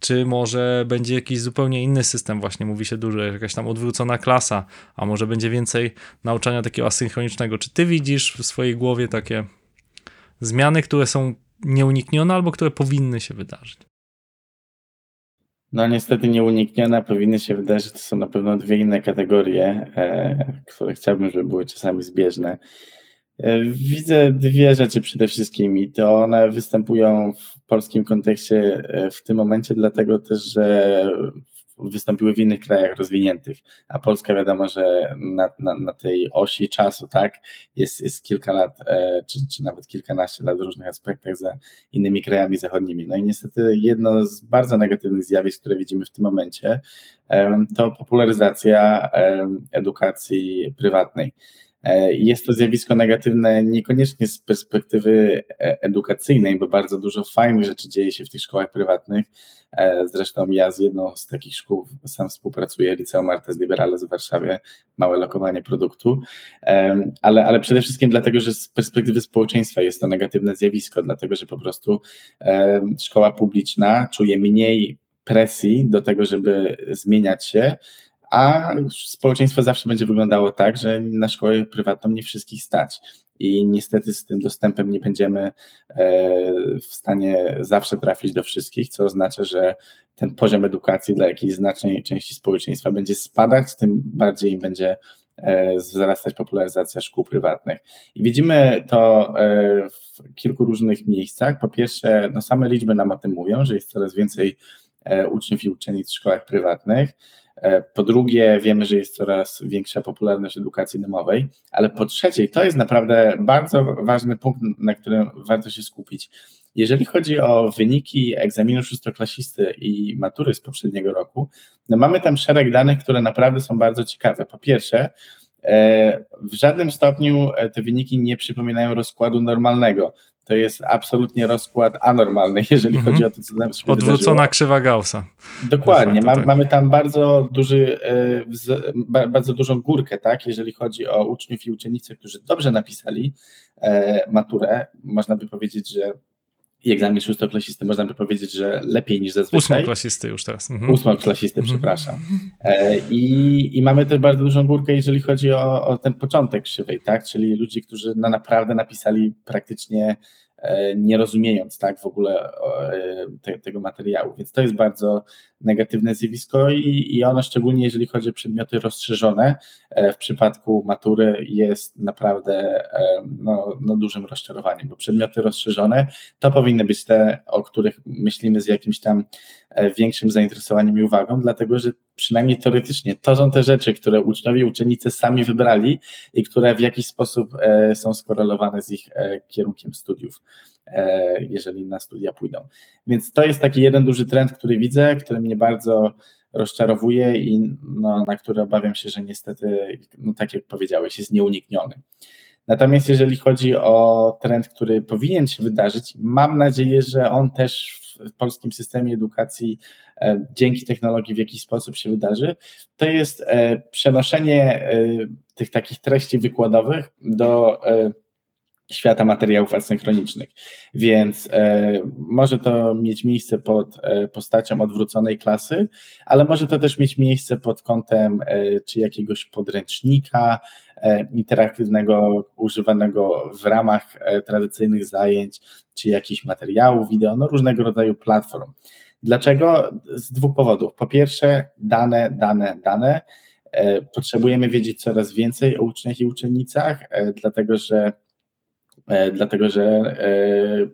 czy może będzie jakiś zupełnie inny system, właśnie mówi się dużo, jakaś tam odwrócona klasa, a może będzie więcej nauczania takiego asynchronicznego? Czy ty widzisz w swojej głowie takie zmiany, które są nieuniknione albo które powinny się wydarzyć? No niestety nieuniknione, powinny się wydarzyć, to są na pewno dwie inne kategorie, e, które chciałbym, żeby były czasami zbieżne. E, widzę dwie rzeczy przede wszystkim i to one występują w polskim kontekście w tym momencie, dlatego też, że wystąpiły w innych krajach rozwiniętych, a Polska wiadomo, że na, na, na tej osi czasu, tak, jest, jest kilka lat, e, czy, czy nawet kilkanaście lat w różnych aspektach za innymi krajami zachodnimi. No i niestety jedno z bardzo negatywnych zjawisk, które widzimy w tym momencie, e, to popularyzacja e, edukacji prywatnej. Jest to zjawisko negatywne niekoniecznie z perspektywy edukacyjnej, bo bardzo dużo fajnych rzeczy dzieje się w tych szkołach prywatnych. Zresztą ja z jedną z takich szkół sam współpracuję, Liceum Artes Liberales w Warszawie, małe lokowanie produktu, ale, ale przede wszystkim dlatego, że z perspektywy społeczeństwa jest to negatywne zjawisko, dlatego że po prostu szkoła publiczna czuje mniej presji do tego, żeby zmieniać się, a społeczeństwo zawsze będzie wyglądało tak, że na szkołę prywatną nie wszystkich stać i niestety z tym dostępem nie będziemy w stanie zawsze trafić do wszystkich, co oznacza, że ten poziom edukacji dla jakiejś znacznej części społeczeństwa będzie spadać, tym bardziej będzie wzrastać popularyzacja szkół prywatnych. I widzimy to w kilku różnych miejscach. Po pierwsze, no same liczby nam o tym mówią, że jest coraz więcej uczniów i uczennic w szkołach prywatnych. Po drugie, wiemy, że jest coraz większa popularność edukacji domowej, ale po trzecie, i to jest naprawdę bardzo ważny punkt, na którym warto się skupić. Jeżeli chodzi o wyniki egzaminu szóstoklasisty i matury z poprzedniego roku, no mamy tam szereg danych, które naprawdę są bardzo ciekawe. Po pierwsze, w żadnym stopniu te wyniki nie przypominają rozkładu normalnego. To jest absolutnie rozkład anormalny, jeżeli mm-hmm. chodzi o to, co nam się odwrócona wydarzyło. Krzywa Gaussa. Dokładnie, ma, tak. mamy tam bardzo duży, bardzo dużą górkę, tak, jeżeli chodzi o uczniów i uczennice, którzy dobrze napisali maturę. Można by powiedzieć, że i egzamin szóstoklasisty, można by powiedzieć, że lepiej niż zazwyczaj. Ósmoklasisty już teraz. Mhm. Ósmoklasisty, mhm. przepraszam. E, i, I mamy też bardzo dużą górkę, jeżeli chodzi o, o ten początek krzywej, tak? Czyli ludzi, którzy no, naprawdę napisali praktycznie e, nie rozumiejąc tak, w ogóle e, te, tego materiału. Więc to jest bardzo negatywne zjawisko i, i ono szczególnie, jeżeli chodzi o przedmioty rozszerzone, w przypadku matury jest naprawdę no, no dużym rozczarowaniem, bo przedmioty rozszerzone to powinny być te, o których myślimy z jakimś tam większym zainteresowaniem i uwagą, dlatego że przynajmniej teoretycznie to są te rzeczy, które uczniowie i uczennice sami wybrali i które w jakiś sposób są skorelowane z ich kierunkiem studiów, jeżeli na studia pójdą. Więc to jest taki jeden duży trend, który widzę, który mnie bardzo rozczarowuje i no, na które obawiam się, że niestety, no, tak jak powiedziałeś, jest nieunikniony. Natomiast jeżeli chodzi o trend, który powinien się wydarzyć, mam nadzieję, że on też w polskim systemie edukacji e, dzięki technologii w jakiś sposób się wydarzy, to jest e, przenoszenie e, tych takich treści wykładowych do e, świata materiałów asynchronicznych, więc e, może to mieć miejsce pod e, postacią odwróconej klasy, ale może to też mieć miejsce pod kątem e, czy jakiegoś podręcznika e, interaktywnego używanego w ramach e, tradycyjnych zajęć, czy jakichś materiałów wideo, no różnego rodzaju platform. Dlaczego? Z dwóch powodów. Po pierwsze, dane, dane, dane. E, potrzebujemy wiedzieć coraz więcej o uczniach i uczennicach, e, dlatego że dlatego że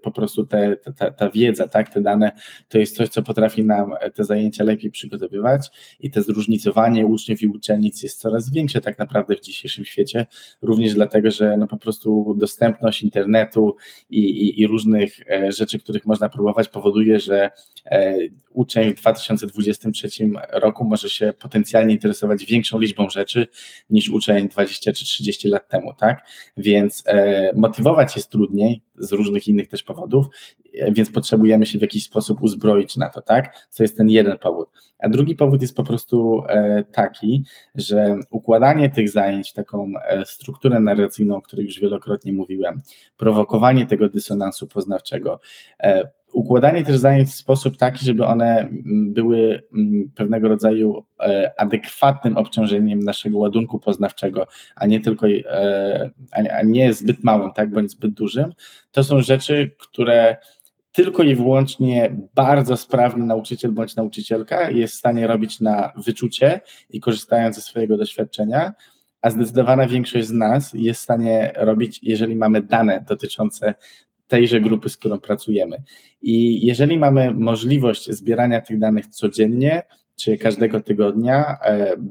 po prostu te, ta, ta wiedza, tak, te dane to jest coś, co potrafi nam te zajęcia lepiej przygotowywać i to zróżnicowanie uczniów i uczennic jest coraz większe tak naprawdę w dzisiejszym świecie, również dlatego, że no po prostu dostępność internetu i, i, i różnych rzeczy, których można próbować, powoduje, że uczeń w dwa tysiące dwudziestym trzecim roku może się potencjalnie interesować większą liczbą rzeczy niż uczeń dwadzieścia czy trzydzieści lat temu, tak? Więc e, motywować jest trudniej z różnych innych też powodów, więc potrzebujemy się w jakiś sposób uzbroić na to, tak? Co jest ten jeden powód. A drugi powód jest po prostu taki, że układanie tych zajęć w taką strukturę narracyjną, o której już wielokrotnie mówiłem, prowokowanie tego dysonansu poznawczego, układanie też zajęć w sposób taki, żeby one były pewnego rodzaju adekwatnym obciążeniem naszego ładunku poznawczego, a nie tylko, a nie zbyt małym, tak, bądź zbyt dużym, to są rzeczy, które tylko i wyłącznie bardzo sprawny nauczyciel bądź nauczycielka jest w stanie robić na wyczucie i korzystając ze swojego doświadczenia, a zdecydowana większość z nas jest w stanie robić, jeżeli mamy dane dotyczące tejże grupy, z którą pracujemy. I jeżeli mamy możliwość zbierania tych danych codziennie, czy każdego tygodnia,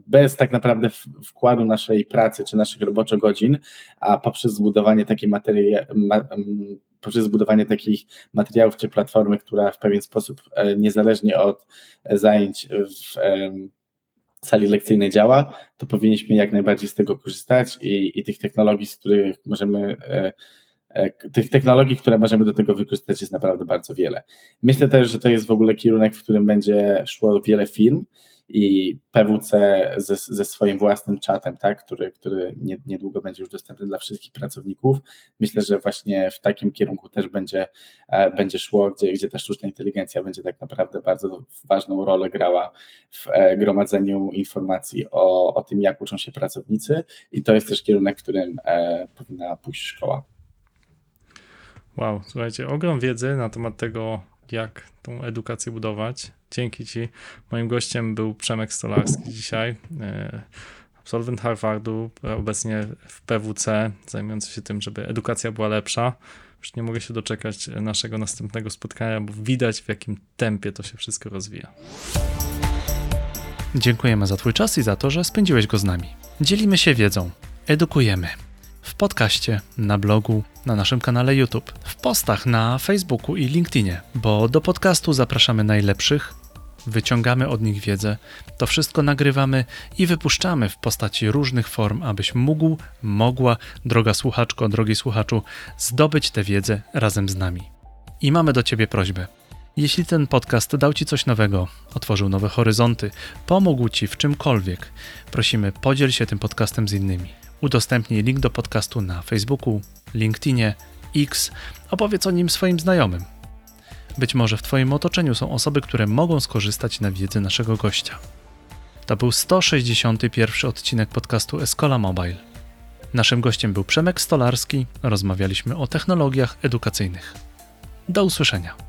bez tak naprawdę wkładu naszej pracy, czy naszych roboczo godzin, a poprzez zbudowanie takiej materii, ma, poprzez zbudowanie takich materiałów, czy platformy, która w pewien sposób niezależnie od zajęć w sali lekcyjnej działa, to powinniśmy jak najbardziej z tego korzystać i, i tych technologii, z których możemy Tych technologii, które możemy do tego wykorzystać, jest naprawdę bardzo wiele. Myślę też, że to jest w ogóle kierunek, w którym będzie szło wiele firm i P W C ze, ze swoim własnym czatem, tak, który, który niedługo będzie już dostępny dla wszystkich pracowników. Myślę, że właśnie w takim kierunku też będzie, będzie szło, gdzie, gdzie ta sztuczna inteligencja będzie tak naprawdę bardzo ważną rolę grała w gromadzeniu informacji o, o tym, jak uczą się pracownicy i to jest też kierunek, w którym powinna pójść szkoła. Wow, słuchajcie, ogrom wiedzy na temat tego, jak tą edukację budować. Dzięki Ci. Moim gościem był Przemek Stolarski dzisiaj, absolwent Harvardu, obecnie w P W C, zajmujący się tym, żeby edukacja była lepsza. Już nie mogę się doczekać naszego następnego spotkania, bo widać, w jakim tempie to się wszystko rozwija. Dziękujemy za Twój czas i za to, że spędziłeś go z nami. Dzielimy się wiedzą, edukujemy. W podcaście, na blogu, na naszym kanale YouTube, w postach na Facebooku i LinkedInie, bo do podcastu zapraszamy najlepszych, wyciągamy od nich wiedzę, to wszystko nagrywamy i wypuszczamy w postaci różnych form, abyś mógł, mogła, droga słuchaczko, drogi słuchaczu, zdobyć tę wiedzę razem z nami. I mamy do Ciebie prośbę. Jeśli ten podcast dał Ci coś nowego, otworzył nowe horyzonty, pomógł Ci w czymkolwiek, prosimy, podziel się tym podcastem z innymi. Udostępnij link do podcastu na Facebooku, LinkedInie, X, opowiedz o nim swoim znajomym. Być może w Twoim otoczeniu są osoby, które mogą skorzystać na wiedzy naszego gościa. To był sto sześćdziesiąty pierwszy odcinek podcastu Escola Mobile. Naszym gościem był Przemek Stolarski, rozmawialiśmy o technologiach edukacyjnych. Do usłyszenia.